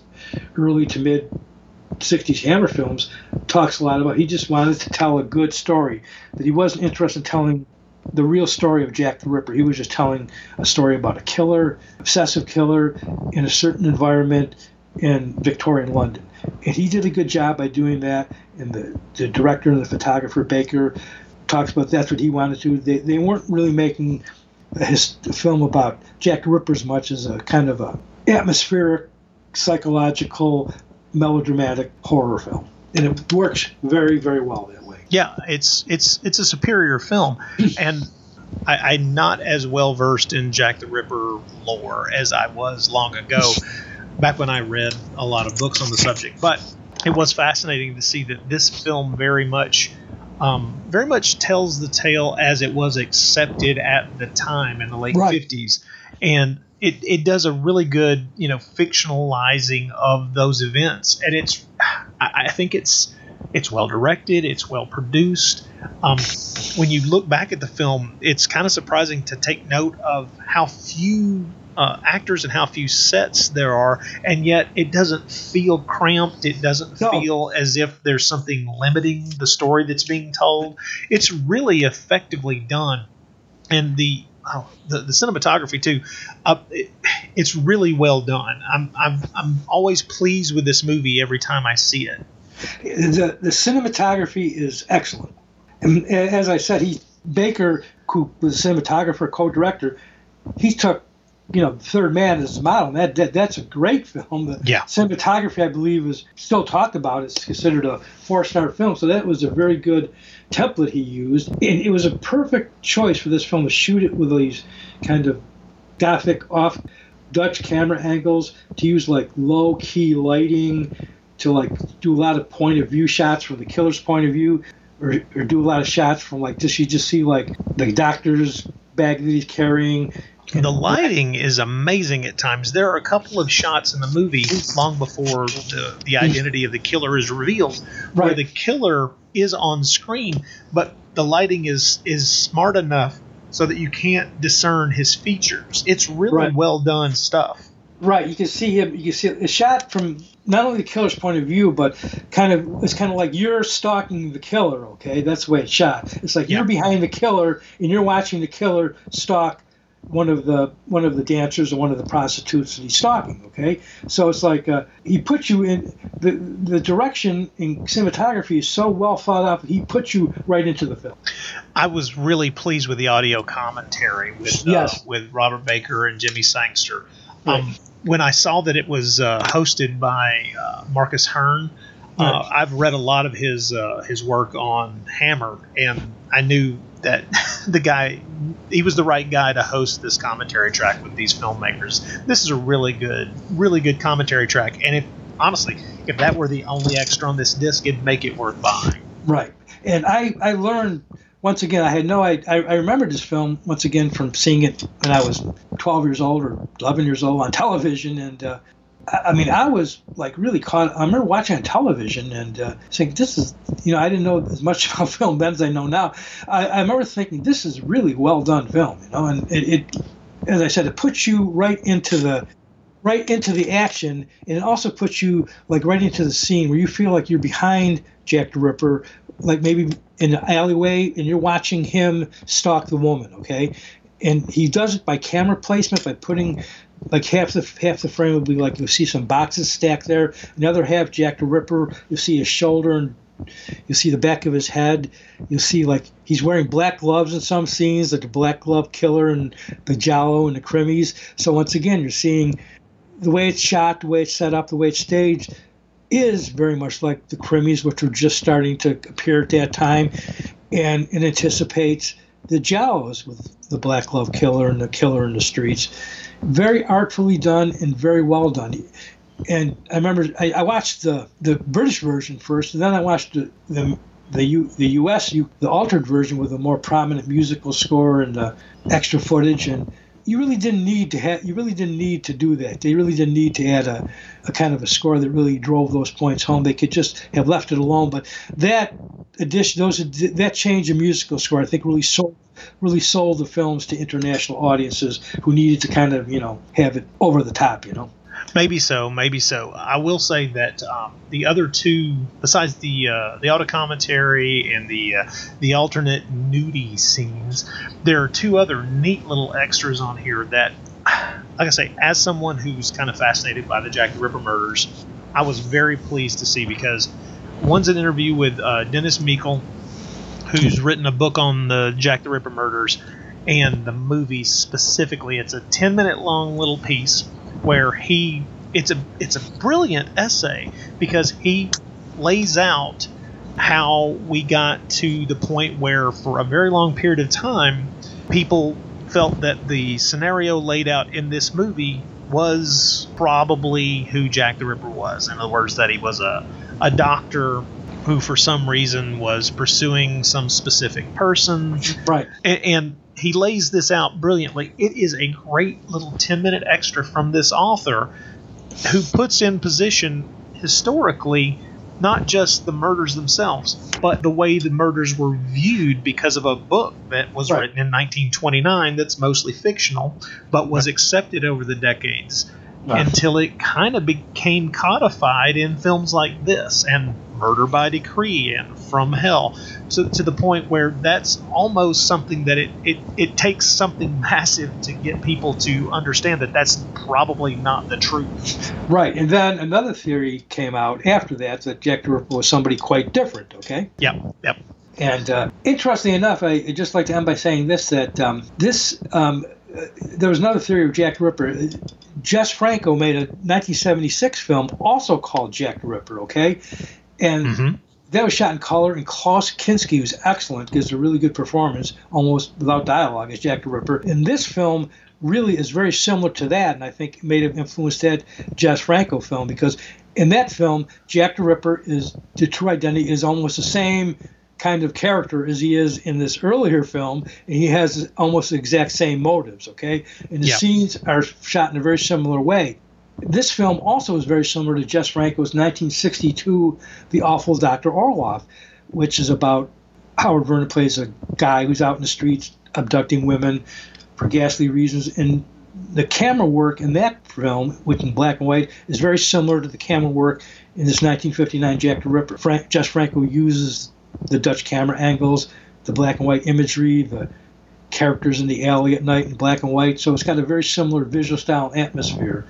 early to mid sixties Hammer films talks a lot about. He just wanted to tell a good story, that he wasn't interested in telling the real story of Jack the Ripper. He was just telling a story about a killer, obsessive killer, in a certain environment in Victorian London. And he did a good job by doing that. And the, the director and the photographer, Baker, talks about that's what he wanted to. They, they weren't really making his film about Jack the Ripper as much as a kind of a atmospheric, psychological, melodramatic horror film. And it works very, very well that way. Yeah, it's it's it's a superior film. And I, I'm not as well versed in Jack the Ripper lore as I was long ago, back when I read a lot of books on the subject. But it was fascinating to see that this film very much um, very much tells the tale as it was accepted at the time in the late right. fifties. And It it does a really good, you know, fictionalizing of those events, and it's I, I think it's it's well directed, it's well produced. Um, when you look back at the film, it's kind of surprising to take note of how few uh, actors and how few sets there are, and yet it doesn't feel cramped. It doesn't no. feel as if there's something limiting the story that's being told. It's really effectively done, and the. Oh, the, the cinematography too. Uh, it, it's really well done. I'm I'm I'm always pleased with this movie every time I see it. The the cinematography is excellent. And as I said, he Baker, who was the cinematographer, co-director, he took you know Third Man as a model. That, that that's a great film. The yeah. cinematography, I believe, is still talked about. It's considered a four-star film. So that was a very good template he used, and it was a perfect choice for this film to shoot it with these kind of gothic off Dutch camera angles, to use like low key lighting, to like do a lot of point of view shots from the killer's point of view, or, or do a lot of shots from like just you just see like the doctor's bag that he's carrying. And the lighting is amazing at times. There are a couple of shots in the movie long before the, the identity of the killer is revealed, right. where the killer is on screen, but the lighting is, is smart enough so that you can't discern his features. It's really right. well done stuff. Right. You can see him. You can see a shot from not only the killer's point of view, but kind of it's kind of like you're stalking the killer. Okay, that's the way it's shot. It's like yeah. you're behind the killer and you're watching the killer stalk one of the one of the dancers or one of the prostitutes that he's stalking, okay? So it's like uh, he puts you in the the direction in cinematography is so well thought out. He puts you right into the film. I was really pleased with the audio commentary with uh, yes. with Robert Baker and Jimmy Sangster. Um, right. When I saw that it was uh, hosted by uh, Marcus Hearn, right. uh, I've read a lot of his uh, his work on Hammer, and I knew that the guy, he was the right guy to host this commentary track with these filmmakers. This is a really good, really good commentary track. And if honestly, if that were the only extra on this disc, it'd make it worth buying. Right. And I, I learned once again, I had no, I, I remembered this film once again from seeing it when I was twelve years old or eleven years old on television. And, uh, I mean, I was like really caught. I remember watching on television and uh, saying, "This is," you know, I didn't know as much about film then as I know now. I, I remember thinking, "This is really well done film," you know. And it, it, as I said, it puts you right into the, right into the action, and it also puts you like right into the scene where you feel like you're behind Jack the Ripper, like maybe in an alleyway, and you're watching him stalk the woman. Okay, and he does it by camera placement, by putting. Like half the half the frame would be like you'll see some boxes stacked there. Another half, Jack the Ripper. You'll see his shoulder and you'll see the back of his head. You'll see like he's wearing black gloves in some scenes, like the black glove killer and the Giallo and the Krimis. So once again, you're seeing the way it's shot, the way it's set up, the way it's staged is very much like the Krimis, which were just starting to appear at that time, and it anticipates the Giallos with the black glove killer and the killer in the streets. Very artfully done and very well done. And I remember I, I watched the, the British version first, and then I watched the the the, U, the U S U, the altered version with a more prominent musical score and the extra footage. And you really didn't need to have you really didn't need to do that. They really didn't need to add a, a kind of a score that really drove those points home. They could just have left it alone. But that addition, those that change in musical score, I think, really sold. really sold the films to international audiences who needed to kind of, you know, have it over the top, you know. Maybe so, maybe so. I will say that um, the other two, besides the uh, the auto commentary and the uh, the alternate nudie scenes, there are two other neat little extras on here that, like I say, as someone who's kind of fascinated by the Jack the Ripper murders, I was very pleased to see, because one's an interview with uh, Dennis Meikle, who's written a book on the Jack the Ripper murders and the movie specifically. It's a ten minute long little piece where he it's a it's a brilliant essay, because he lays out how we got to the point where for a very long period of time people felt that the scenario laid out in this movie was probably who Jack the Ripper was. In other words, that he was a, a doctor who for some reason was pursuing some specific person. Right. And, and he lays this out brilliantly. It is a great little ten minute extra from this author who puts in position historically not just the murders themselves, but the way the murders were viewed because of a book that was right. written in nineteen twenty-nine that's mostly fictional, but was right. accepted over the decades right. until it kind of became codified in films like this and Murder by Decree and From Hell, so to the point where that's almost something that it, it, it takes something massive to get people to understand that that's probably not the truth. Right, and then another theory came out after that that Jack the Ripper was somebody quite different, okay? Yep, yep. And uh, interestingly enough, I, I'd just like to end by saying this, that um, this um, uh, there was another theory of Jack the Ripper. Jess Franco made a nineteen seventy-six film also called Jack the Ripper, okay? And mm-hmm. that was shot in color, and Klaus Kinski, who's excellent, gives a really good performance, almost without dialogue, as Jack the Ripper. And this film really is very similar to that, and I think may have influenced that Jess Franco film, because in that film, Jack the Ripper, is the true identity is almost the same kind of character as he is in this earlier film, and he has almost the exact same motives, okay? And the yeah. scenes are shot in a very similar way. This film also is very similar to Jess Franco's nineteen sixty-two The Awful Doctor Orloff, which is about Howard Vernon plays a guy who's out in the streets abducting women for ghastly reasons. And the camera work in that film, which in black and white, is very similar to the camera work in this nineteen fifty-nine Jack the Ripper. Frank, Jess Franco uses the Dutch camera angles, the black and white imagery, the characters in the alley at night in black and white. So it's got a very similar visual style and atmosphere.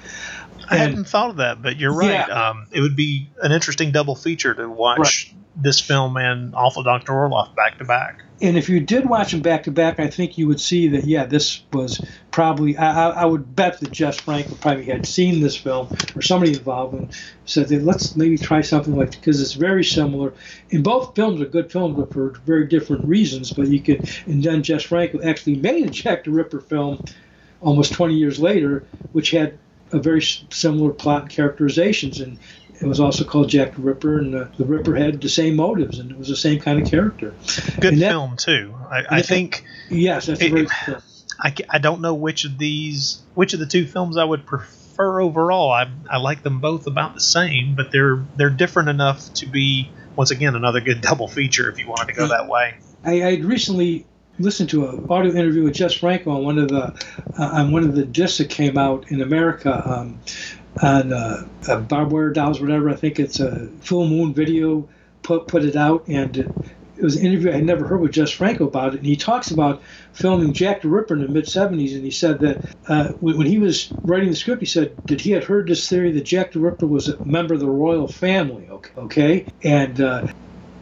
I and, hadn't thought of that, but you're right. Yeah. Um, it would be an interesting double feature to watch right. this film and Awful Doctor Orloff back to back. And if you did watch them back to back, I think you would see that, yeah, this was probably, I, I would bet that Jess Franco probably had seen this film or somebody involved and said, let's maybe try something like this, because it's very similar. And both films are good films, but for very different reasons. But you could, and then Jess Franco actually made a Jack the Ripper film almost twenty years later, which had a very similar plot and characterizations, and it was also called Jack the Ripper, and the, the Ripper had the same motives, and it was the same kind of character. Good that, film, too. I, I think... Yes, that's it, a great film. I, I don't know which of these, which of the two films I would prefer overall. I I like them both about the same, but they're they're different enough to be, once again, another good double feature if you wanted to go that way. I, I had recently listened to an audio interview with Jess Franco on one of the uh, on one of the discs that came out in America um, on uh, uh, Barbed Wire Dolls, whatever. I think it's a Full Moon Video put put it out, and it, it was an interview I never heard with Jess Franco about it. And he talks about filming Jack the Ripper in the mid seventies, and he said that uh, when, when he was writing the script, he said that he had heard this theory that Jack the Ripper was a member of the royal family. Okay, okay, and uh,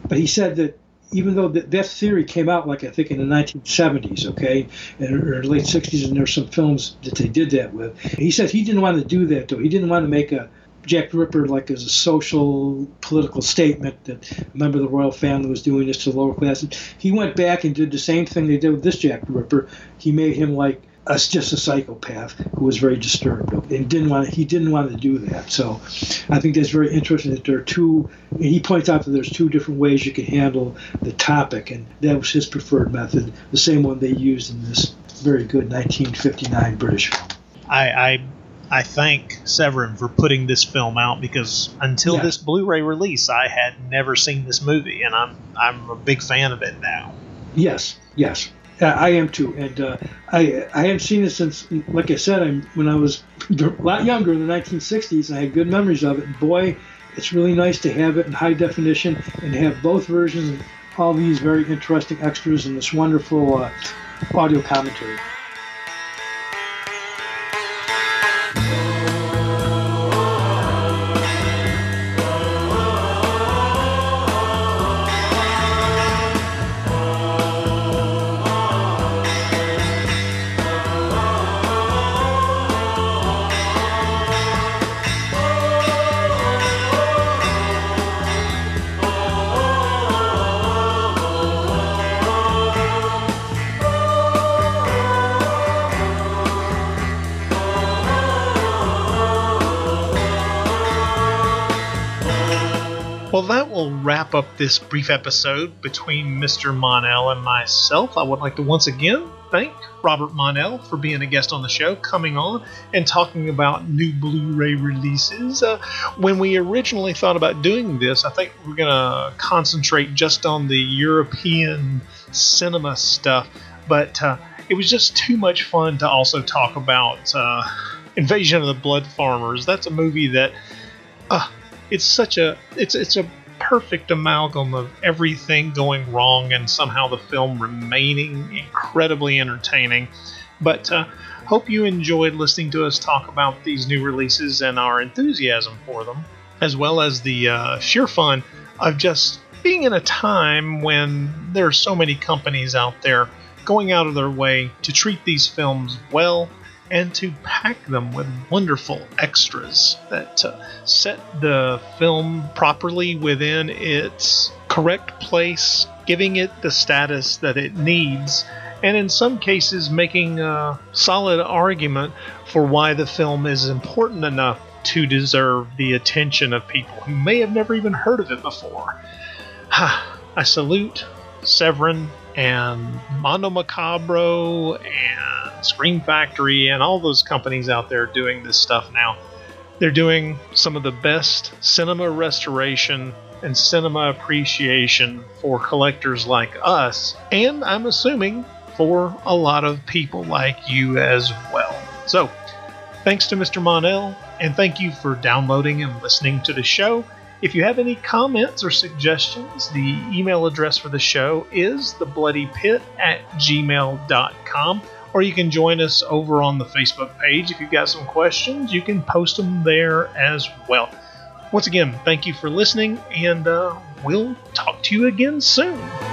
but he said that, even though that, that theory came out, like I think in the nineteen seventies, okay, and or late sixties, and there's some films that they did that with. And he said he didn't want to do that, though. He didn't want to make a Jack the Ripper like as a social, political statement that a member of the royal family was doing this to the lower class. And he went back and did the same thing they did with this Jack the Ripper. He made him like a, just a psychopath who was very disturbed, and didn't want to, he didn't want to do that. So I think that's very interesting that there are two, and he points out that there's two different ways you can handle the topic, and that was his preferred method, the same one they used in this very good nineteen fifty-nine British film. I, I I thank Severin for putting this film out, because until yeah. this Blu-ray release, I had never seen this movie, and I'm I'm a big fan of it now. Yes, yes. I am too, and uh, I I haven't seen it since, like I said, I when I was a lot younger in the nineteen sixties, and I had good memories of it. And boy, it's really nice to have it in high definition and have both versions and all these very interesting extras and this wonderful uh, audio commentary. Well, that will wrap up this brief episode between Mister Monell and myself. I would like to once again thank Robert Monell for being a guest on the show, coming on and talking about new Blu-ray releases. Uh, when we originally thought about doing this, I think we're going to concentrate just on the European cinema stuff, but uh, it was just too much fun to also talk about uh, Invasion of the Blood Farmers. That's a movie that... Uh, It's such a it's it's a perfect amalgam of everything going wrong and somehow the film remaining incredibly entertaining. But uh, hope you enjoyed listening to us talk about these new releases and our enthusiasm for them, as well as the uh, sheer fun of just being in a time when there are so many companies out there going out of their way to treat these films well, and to pack them with wonderful extras that uh, set the film properly within its correct place, giving it the status that it needs, and in some cases making a solid argument for why the film is important enough to deserve the attention of people who may have never even heard of it before. I salute Severin and Mondo Macabro and Screen Factory and all those companies out there doing this stuff now. They're doing some of the best cinema restoration and cinema appreciation for collectors like us, and I'm assuming for a lot of people like you as well. So, thanks to Mister Monell, and thank you for downloading and listening to the show. If you have any comments or suggestions, the email address for the show is the bloody pit at gmail dot com, or you can join us over on the Facebook page. If you've got some questions, you can post them there as well. Once again, thank you for listening, and uh, we'll talk to you again soon.